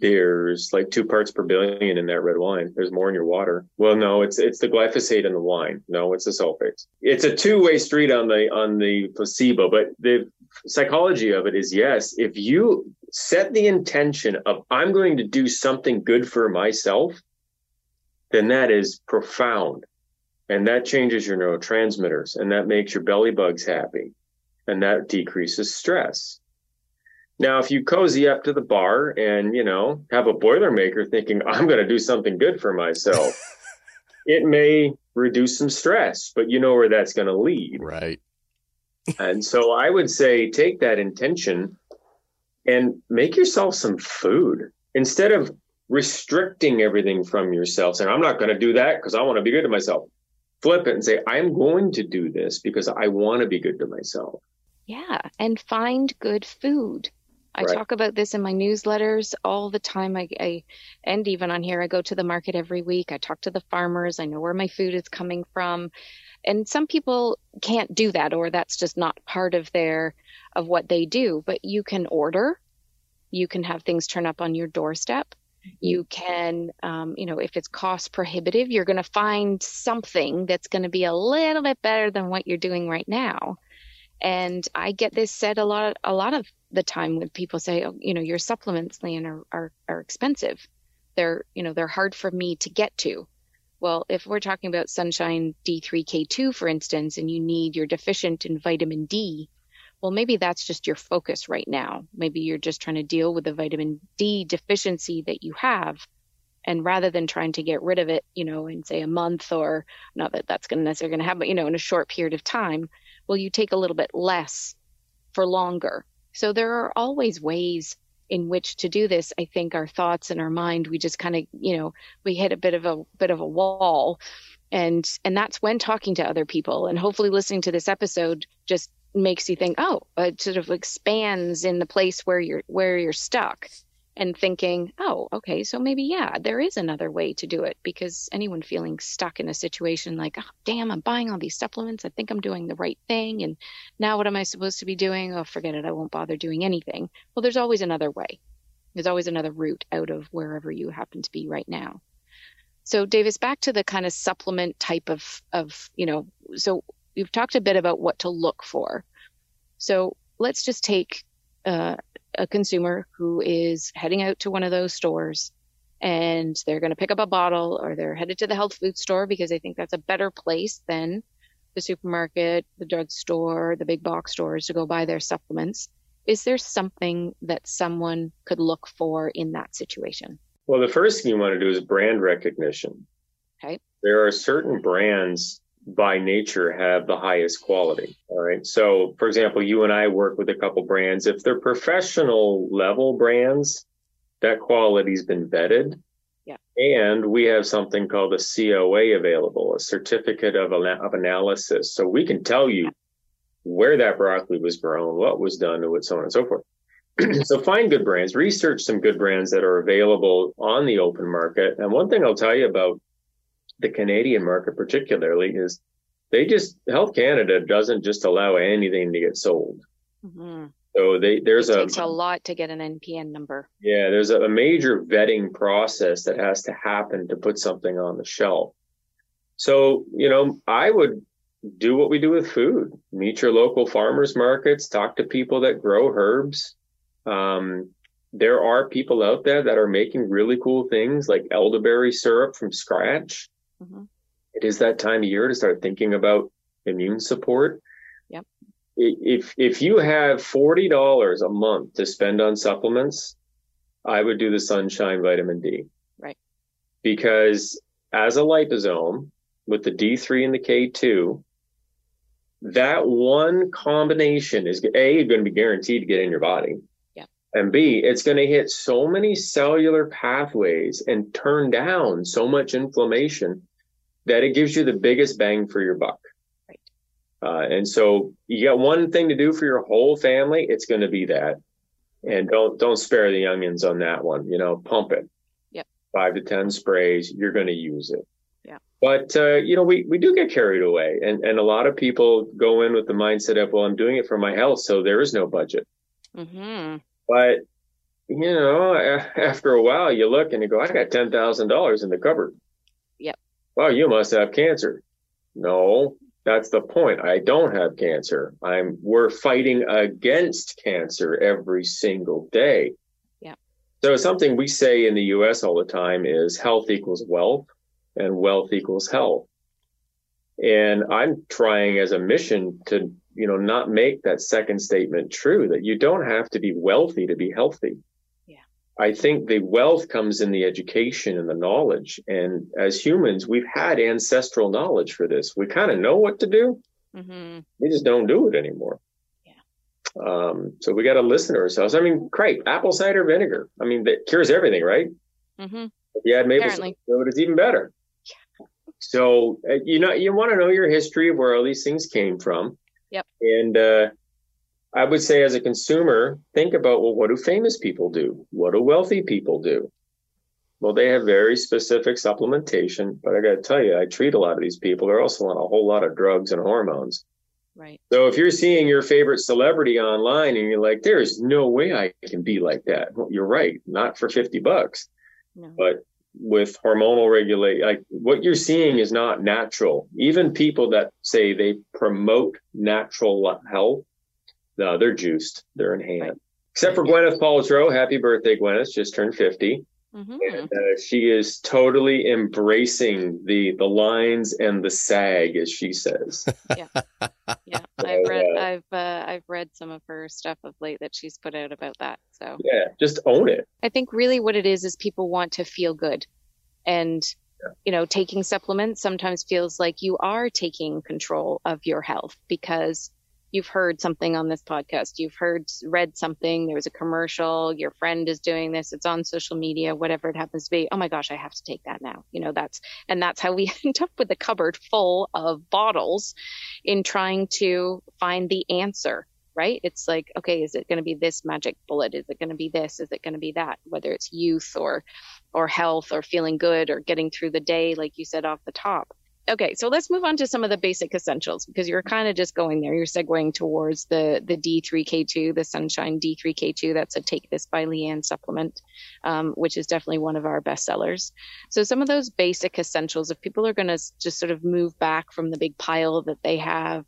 there's like 2 parts per billion in that red wine. There's more in your water. Well, no, it's the glyphosate in the wine. No, it's the sulfates. It's a two-way street on the placebo, but the psychology of it is, yes, if you set the intention of I'm going to do something good for myself, then that is profound. And that changes your neurotransmitters, and that makes your belly bugs happy, and that decreases stress. Now, if you cozy up to the bar and, you know, have a Boilermaker thinking, I'm going to do something good for myself, it may reduce some stress, but you know where that's going to lead. Right. And so I would say take that intention and make yourself some food instead of restricting everything from yourself, saying, I'm not going to do that because I want to be good to myself. Flip it and say, I'm going to do this because I want to be good to myself. Yeah. And find good food. I talk about this in my newsletters all the time. And even on here, I go to the market every week. I talk to the farmers. I know where my food is coming from. And some people can't do that, or that's just not part of what they do. But you can order. You can have things turn up on your doorstep. You can, if it's cost prohibitive, you're going to find something that's going to be a little bit better than what you're doing right now. And I get this said a lot of the time when people say, oh, you know, your supplements, Leanne, are expensive. They're hard for me to get to. Well, if we're talking about Sunshine D3K2, for instance, and you need, you're deficient in vitamin D, well, maybe that's just your focus right now. Maybe you're just trying to deal with the vitamin D deficiency that you have. And rather than trying to get rid of it, you know, in say a month, or not that that's going to necessarily going to happen, but, you know, in a short period of time, well, you take a little bit less for longer. So there are always ways in which to do this. I think our thoughts and our mind, we just kind of, you know, we hit a bit of a wall, and that's when talking to other people and hopefully listening to this episode just makes you think, oh, it sort of expands in the place where you're stuck, and thinking, oh, okay, so maybe, yeah, there is another way to do it. Because anyone feeling stuck in a situation like, oh, damn, I'm buying all these supplements, I think I'm doing the right thing, and now what am I supposed to be doing? Oh, forget it, I won't bother doing anything. Well, there's always another way. There's always another route out of wherever you happen to be right now. So, Davis, back to the kind of supplement type of you know, so you've talked a bit about what to look for. So let's just take a consumer who is heading out to one of those stores, and they're going to pick up a bottle, or they're headed to the health food store because they think that's a better place than the supermarket, the drugstore, the big box stores to go buy their supplements. Is there something that someone could look for in that situation? Well, the first thing you want to do is brand recognition. Okay. There are certain brands by nature have the highest quality. All right. So, for example, you and I work with a couple brands. If they're professional level brands, that quality's been vetted. Yeah. And we have something called a COA available, a certificate of analysis. So we can tell you where that broccoli was grown, what was done to it, so on and so forth. So find good brands, research some good brands that are available on the open market. And one thing I'll tell you about the Canadian market particularly is Health Canada doesn't just allow anything to get sold. Mm-hmm. So it takes a lot to get an NPN number. Yeah. There's a major vetting process that has to happen to put something on the shelf. So, you know, I would do what we do with food, meet your local farmers markets, talk to people that grow herbs. There are people out there that are making really cool things like elderberry syrup from scratch. Mm-hmm. It is that time of year to start thinking about immune support. Yep. If you have $40 a month to spend on supplements, I would do the Sunshine Vitamin D. Right. Because as a liposome with the D3 and the K2, that one combination is, A, you're going to be guaranteed to get in your body. And B, it's going to hit so many cellular pathways and turn down so much inflammation that it gives you the biggest bang for your buck. Right. And so you got one thing to do for your whole family, it's going to be that. And don't spare the onions on that one. You know, pump it. Yep. 5 to 10 sprays, you're going to use it. Yeah. But, you know, we do get carried away. And a lot of people go in with the mindset of, well, I'm doing it for my health, so there is no budget. Mm-hmm. But you know, after a while, you look and you go, I got $10,000 in the cupboard. Yep. Well, you must have cancer. No, that's the point. I don't have cancer. We're fighting against cancer every single day. Yeah. So something we say in the U.S. all the time is health equals wealth and wealth equals health. And I'm trying as a mission to, you know, not make that second statement true, that you don't have to be wealthy to be healthy. Yeah. I think the wealth comes in the education and the knowledge. And as humans, we've had ancestral knowledge for this. We kind of know what to do. Mm-hmm. We just don't do it anymore. Yeah. So we got to listen to ourselves. I mean, great. Apple cider vinegar. I mean, that cures everything, right? Mm-hmm. If you add maple syrup, it's even better. Yeah. So, you know, you want to know your history of where all these things came from. Yep. And I would say as a consumer, think about, well, what do famous people do? What do wealthy people do? Well, they have very specific supplementation. But I got to tell you, I treat a lot of these people. They're also on a whole lot of drugs and hormones. Right. So if you're seeing your favorite celebrity online and you're like, there is no way I can be like that. Well, you're right. Not for $50. No. But with hormonal regulation, like what you're seeing is not natural. Even people that say they promote natural health, no, they're juiced, they're in hand. Right. Except for Gwyneth Paltrow. Happy birthday, Gwyneth. Just turned 50. Mm-hmm. And, she is totally embracing the lines and the sag, as she says. Yeah. I've read some of her stuff of late that she's put out about that. So yeah, just own it. I think really what it is people want to feel good, and you know, taking supplements sometimes feels like you are taking control of your health because you've heard something on this podcast, you've read something, there was a commercial, your friend is doing this, it's on social media, whatever it happens to be. Oh my gosh, I have to take that now. You know, that's how we end up with a cupboard full of bottles in trying to find the answer, right? It's like, okay, is it going to be this magic bullet? Is it going to be this? Is it going to be that? Whether it's youth or health or feeling good or getting through the day, like you said, off the top. Okay, so let's move on to some of the basic essentials, because you're kind of just going there. You're segueing towards the D3K2, the Sunshine D3K2. That's a Take This by Leanne supplement, which is definitely one of our best sellers. So some of those basic essentials, if people are going to just sort of move back from the big pile that they have,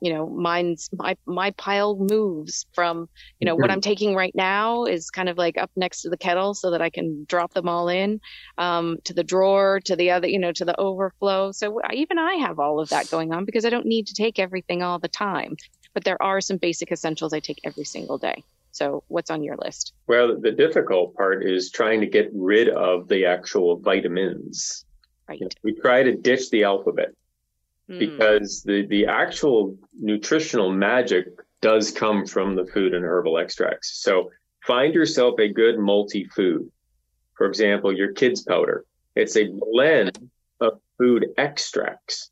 you know, my pile moves from, you know, what I'm taking right now is kind of like up next to the kettle so that I can drop them all in, to the drawer, to the other, you know, to the overflow. So even I have all of that going on because I don't need to take everything all the time, but there are some basic essentials I take every single day. So what's on your list? Well, the difficult part is trying to get rid of the actual vitamins. Right. We try to ditch the alphabet, because the actual nutritional magic does come from the food and herbal extracts. So find yourself a good multi-food. For example, your kids' powder. It's a blend of food extracts.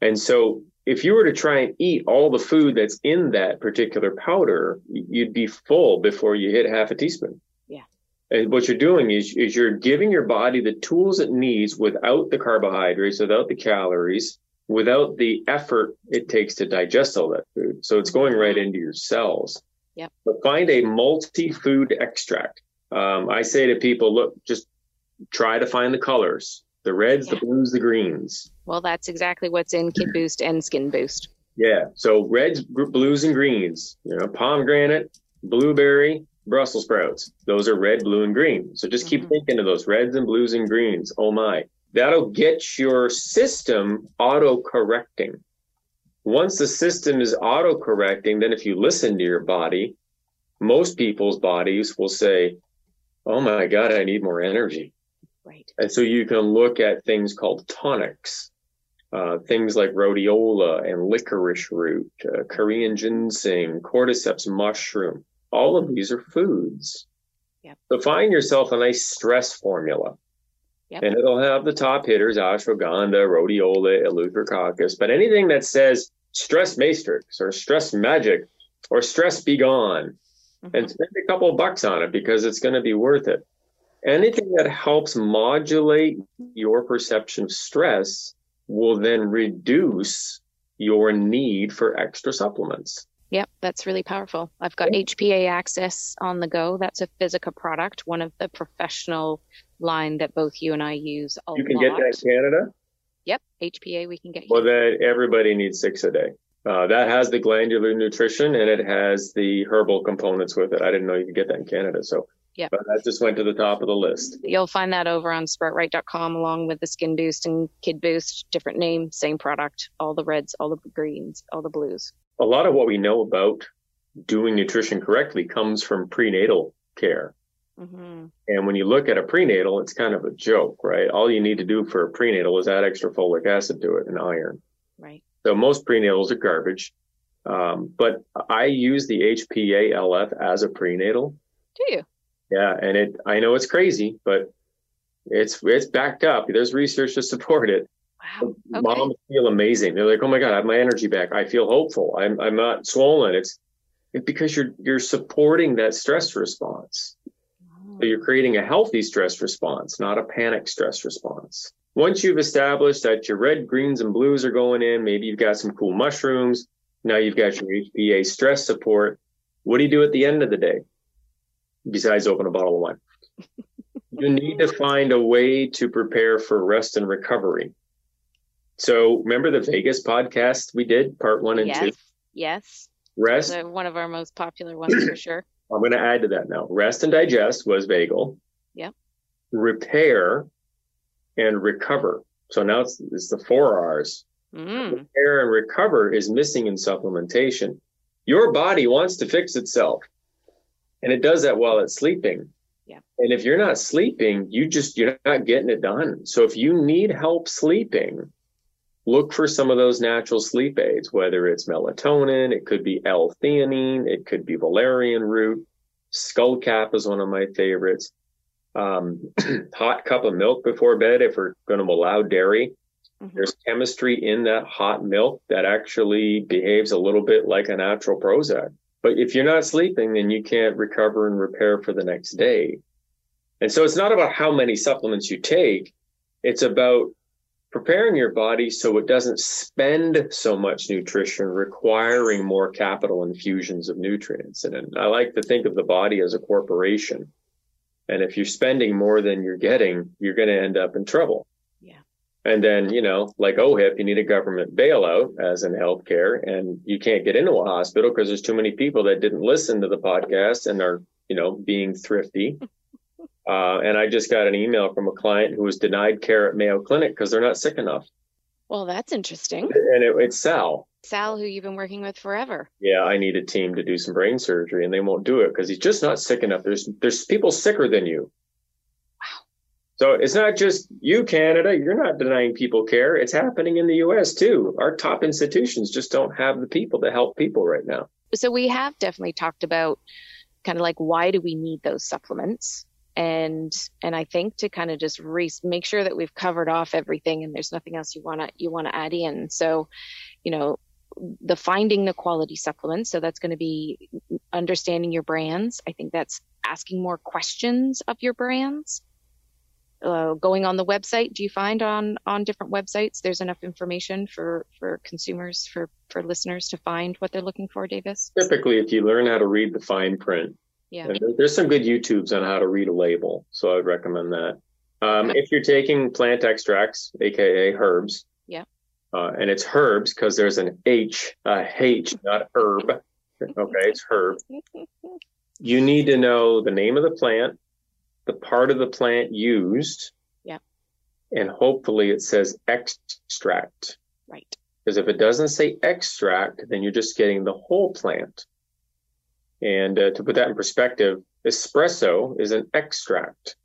And so if you were to try and eat all the food that's in that particular powder, you'd be full before you hit half a teaspoon. Yeah. And what you're doing is you're giving your body the tools it needs without the carbohydrates, without the calories, without the effort it takes to digest all that food. So it's going right into your cells. Yep. But find a multi-food extract. I say to people, look, just try to find the colors, the reds, the blues, the greens. Well, that's exactly what's in Kid Boost and Skin Boost. Yeah. So reds, blues, and greens, you know, pomegranate, blueberry, Brussels sprouts. Those are red, blue, and green. So just keep thinking of those reds and blues and greens. Oh my. That'll get your system auto-correcting. Once the system is auto-correcting, then if you listen to your body, most people's bodies will say, oh my God, I need more energy. Right. And so you can look at things called tonics, things like rhodiola and licorice root, Korean ginseng, cordyceps mushroom. All of these are foods. Yep. So find yourself a nice stress formula. Yep. And it'll have the top hitters, ashwagandha, rhodiola, eleutherococcus. But anything that says stress matrix or stress magic or stress be gone, and spend a couple of bucks on it because it's going to be worth it. Anything that helps modulate your perception of stress will then reduce your need for extra supplements. Yep, that's really powerful. I've got HPA Access on the go. That's a Physica product, one of the professional line that both you and I use a lot. You can get that in Canada? Yep, HPA we can get here. Well, then everybody needs 6 a day. That has the glandular nutrition and it has the herbal components with it. I didn't know you could get that in Canada. So yeah, but that just went to the top of the list. You'll find that over on sproutright.com along with the Skin Boost and Kid Boost, different name, same product, all the reds, all the greens, all the blues. A lot of what we know about doing nutrition correctly comes from prenatal care. Mm-hmm. And when you look at a prenatal, it's kind of a joke, right? All you need to do for a prenatal is add extra folic acid to it and iron. Right. So most prenatals are garbage. But I use the HPA-LF as a prenatal. Do you? Yeah. And I know it's crazy, but it's backed up. There's research to support it. Wow. Okay. Moms feel amazing. They're like, oh my God, I have my energy back. I feel hopeful. I'm not swollen. It's because you're supporting that stress response. So you're creating a healthy stress response, not a panic stress response. Once you've established that your red, greens, and blues are going in, maybe you've got some cool mushrooms. Now you've got your HPA stress support. What do you do at the end of the day? Besides open a bottle of wine. You need to find a way to prepare for rest and recovery. So remember the Vegas podcast we did, part 1 and 2? Yes. Rest. One of our most popular ones for sure. I'm going to add to that now. Rest and digest was vagal. Yep. Repair and recover. So now it's the 4 R's. Repair and recover is missing in supplementation. Your body wants to fix itself. And it does that while it's sleeping. Yeah. And if you're not sleeping, you're not getting it done. So if you need help sleeping, look for some of those natural sleep aids, whether it's melatonin, it could be L-theanine, it could be valerian root. Skullcap is one of my favorites. Hot cup of milk before bed, if we're going to allow dairy. Mm-hmm. There's chemistry in that hot milk that actually behaves a little bit like a natural Prozac. But if you're not sleeping, then you can't recover and repair for the next day. And so it's not about how many supplements you take. It's about preparing your body so it doesn't spend so much nutrition, requiring more capital infusions of nutrients. And I like to think of the body as a corporation. And if you're spending more than you're getting, you're going to end up in trouble. Yeah. And then, like OHIP, you need a government bailout as in healthcare, and you can't get into a hospital because there's too many people that didn't listen to the podcast and are, being thrifty. And I just got an email from a client who was denied care at Mayo Clinic because they're not sick enough. Well, that's interesting. And it's Sal. Sal, who you've been working with forever. Yeah, I need a team to do some brain surgery, and they won't do it because he's just not sick enough. There's people sicker than you. Wow. So it's not just you, Canada. You're not denying people care. It's happening in the U.S. too. Our top institutions just don't have the people to help people right now. So we have definitely talked about kind of like, why do we need those supplements? And I think to kind of just make sure that we've covered off everything and there's nothing else you want to add in. So, the finding the quality supplements. So that's going to be understanding your brands. I think that's asking more questions of your brands. Going on the website, do you find on different websites there's enough information for consumers, for listeners to find what they're looking for, Davis? Typically, if you learn how to read the fine print. Yeah. And there's some good YouTubes on how to read a label, so I would recommend that. If you're taking plant extracts, aka herbs, yeah, and it's herbs because there's an H, not herb. Okay, it's herb. You need to know the name of the plant, the part of the plant used, yeah, and hopefully it says extract. Right. Because if it doesn't say extract, then you're just getting the whole plant. And to put that in perspective, espresso is an extract.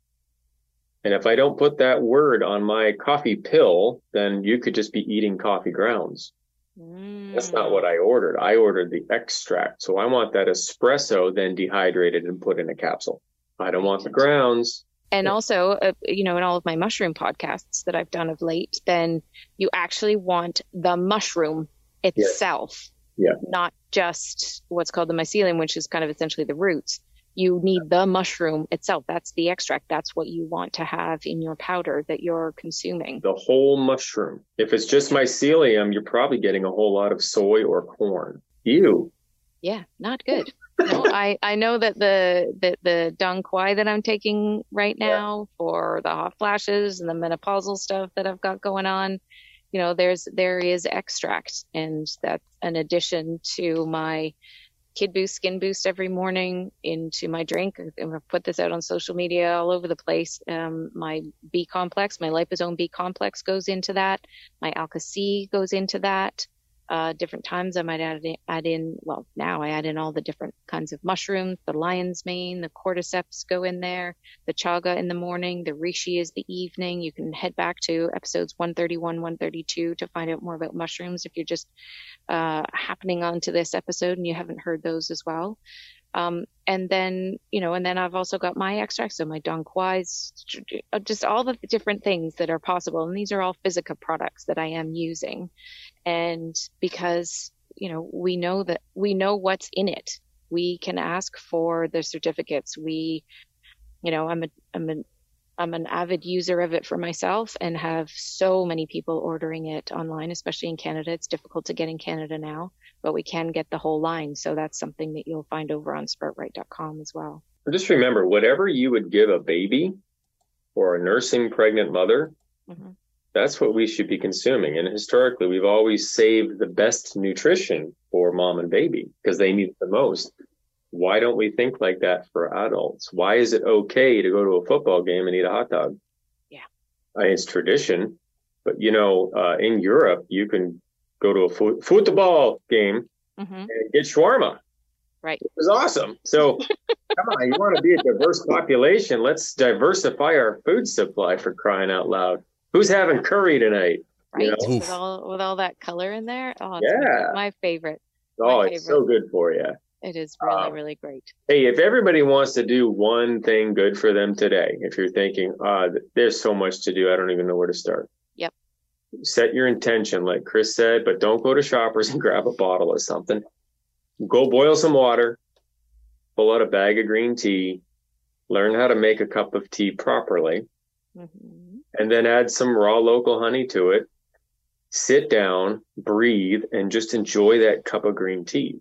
And if I don't put that word on my coffee pill, then you could just be eating coffee grounds. That's not what I ordered. I ordered the extract. So I want that espresso then dehydrated and put in a capsule. I don't want the grounds. And also, in all of my mushroom podcasts that I've done of late, then you actually want the mushroom itself. Yeah. Not just what's called the mycelium, which is kind of essentially the roots. You need the mushroom itself. That's the extract. That's what you want to have in your powder that you're consuming. The whole mushroom. If it's just mycelium, you're probably getting a whole lot of soy or corn. Ew. Yeah, not good. No, I know that the Dong Quai that I'm taking right now for the hot flashes and the menopausal stuff that I've got going on, you know, there is extract, and that's an addition to my Kid Boost, Skin Boost every morning into my drink. I've put this out on social media all over the place. My B complex, my liposome B complex goes into that. My Alka-C goes into that. Different times I might add in all the different kinds of mushrooms, the lion's mane, the cordyceps go in there, the chaga in the morning, the reishi is the evening. You can head back to episodes 131, 132 to find out more about mushrooms if you're just happening onto this episode and you haven't heard those as well. And then I've also got my extracts, so my Dong Quais, just all the different things that are possible. And these are all Physica products that I am using. And because, you know, we know what's in it, we can ask for the certificates. I'm an avid user of it for myself and have so many people ordering it online, especially in Canada. It's difficult to get in Canada now, but we can get the whole line. So that's something that you'll find over on sproutright.com as well. Just remember, whatever you would give a baby or a nursing pregnant mother, mm-hmm. that's what we should be consuming. And historically, we've always saved the best nutrition for mom and baby because they need it the most. Why don't we think like that for adults? Why is it okay to go to a football game and eat a hot dog? Yeah. It's tradition. But, you know, in Europe, you can go to a football game mm-hmm. and get shawarma. Right. It was awesome. So, come on, you want to be a diverse population. Let's diversify our food supply, for crying out loud. Who's having curry tonight? Right. You know? With all that color in there. Oh, it's my favorite. Oh, it's so good for you. It is really, really great. Hey, if everybody wants to do one thing good for them today, if you're thinking, there's so much to do, I don't even know where to start. Yep. Set your intention, like Chris said, but don't go to Shoppers and grab a bottle of something. Go boil some water, pull out a bag of green tea, learn how to make a cup of tea properly, mm-hmm. and then add some raw local honey to it. Sit down, breathe, and just enjoy that cup of green tea.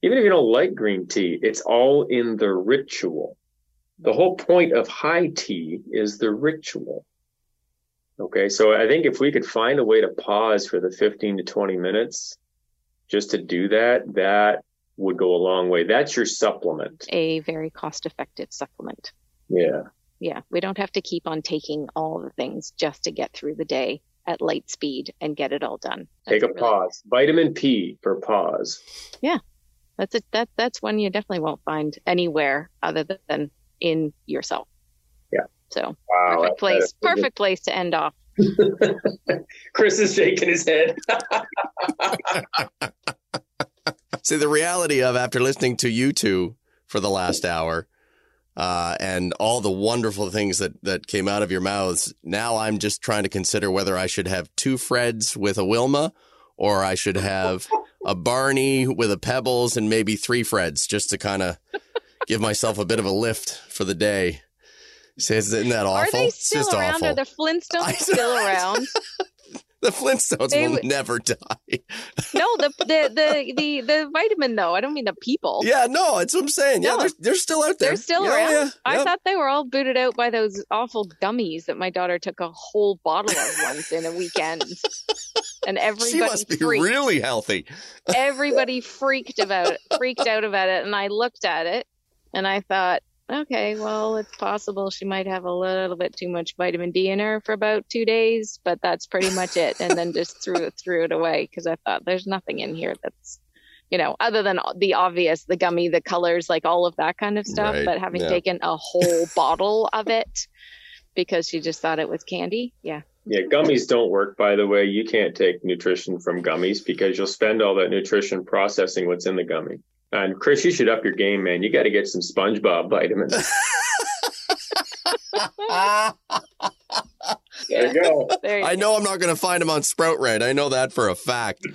Even if you don't like green tea, it's all in the ritual. The whole point of high tea is the ritual. Okay, so I think if we could find a way to pause for the 15 to 20 minutes just to do that, that would go a long way. That's your supplement. A very cost-effective supplement. Yeah. Yeah, we don't have to keep on taking all the things just to get through the day at light speed and get it all done. That's Take a pause. Vitamin P for pause. Yeah. That's it. That's one you definitely won't find anywhere other than in yourself. Yeah. So perfect place to end off. Chris is shaking his head. See, the reality of after listening to you two for the last hour and all the wonderful things that came out of your mouths, now I'm just trying to consider whether I should have two Freds with a Wilma or I should have a Barney with a Pebbles and maybe three Freds just to kind of give myself a bit of a lift for the day. Isn't that awful? Are they still it's just around? Awful. Are the Flintstones still around? The Flintstones will never die. No, the vitamin though. I don't mean the people. Yeah, no, that's what I'm saying. No. Yeah, they're still out there. They're still around. Yeah. I thought they were all booted out by those awful gummies that my daughter took a whole bottle of once in a weekend. And everybody she must be freaked. Really healthy. Everybody freaked out about it, and I looked at it and I thought, okay, well, it's possible she might have a little bit too much vitamin D in her for about 2 days, but that's pretty much it. And then just threw it away because I thought there's nothing in here that's, you know, other than the obvious, the gummy, the colors, like all of that kind of stuff. Right. But having taken a whole bottle of it because she just thought it was candy. Yeah. Yeah, gummies don't work, by the way. You can't take nutrition from gummies because you'll spend all that nutrition processing what's in the gummy. And Chris, you should up your game, man. You got to get some SpongeBob vitamins. There you go. There you I know go. I'm not going to find them on SproutRight. I know that for a fact.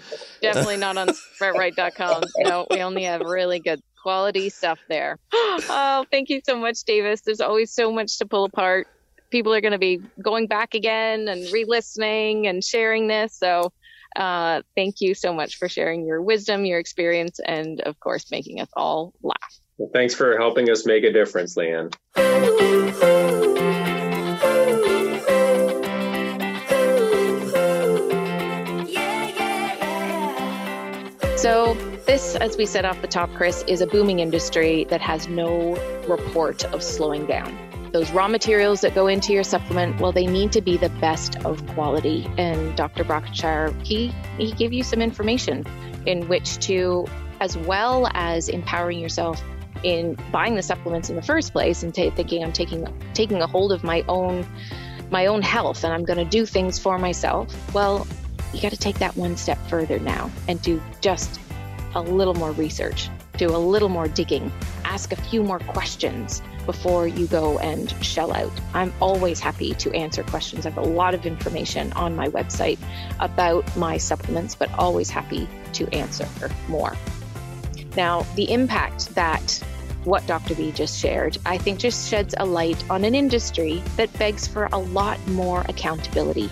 Definitely not on SproutRight.com. No, we only have really good quality stuff there. Oh, thank you so much, Davis. There's always so much to pull apart. People are going to be going back again and re-listening and sharing this. So Thank you so much for sharing your wisdom, your experience, and of course, making us all laugh. Well, thanks for helping us make a difference, Leanne. So this, as we said off the top, Chris, is a booming industry that has no report of slowing down. Those raw materials that go into your supplement, well, they need to be the best of quality. And Dr. Brokenshire, he gave you some information in which to, as well as empowering yourself in buying the supplements in the first place and thinking, I'm taking a hold of my own health and I'm going to do things for myself. Well, you got to take that one step further now and do just a little more research, do a little more digging, ask a few more questions before you go and shell out. I'm always happy to answer questions. I have a lot of information on my website about my supplements, but always happy to answer more. Now, the impact that what Dr. B just shared, I think just sheds a light on an industry that begs for a lot more accountability.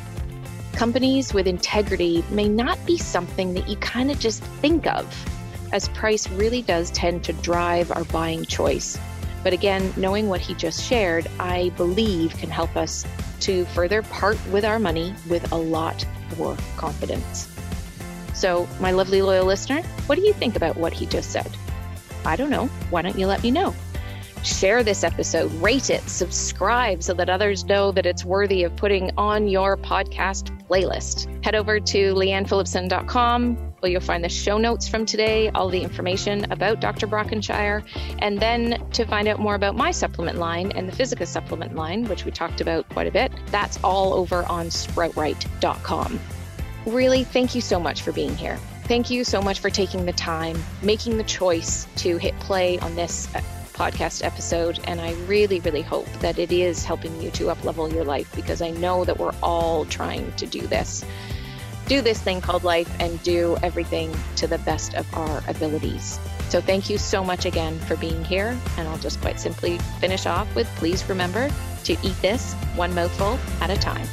Companies with integrity may not be something that you kind of just think of, as price really does tend to drive our buying choice. But again, knowing what he just shared, I believe can help us to further part with our money with a lot more confidence. So my lovely loyal listener, what do you think about what he just said? I don't know. Why don't you let me know? Share this episode, rate it, subscribe so that others know that it's worthy of putting on your podcast playlist. Head over to LeannePhillipson.com. Well, you'll find the show notes from today, all the information about Dr. Brokenshire, and then to find out more about my supplement line and the Physica supplement line, which we talked about quite a bit. That's all over on sproutright.com. Really, thank you so much for being here. Thank you so much for taking the time, making the choice to hit play on this podcast episode, and I really, really hope that it is helping you to up-level your life, because I know that we're all trying to do this. Do this thing called life and do everything to the best of our abilities. So thank you so much again for being here. And I'll just quite simply finish off with, please remember to eat this one mouthful at a time.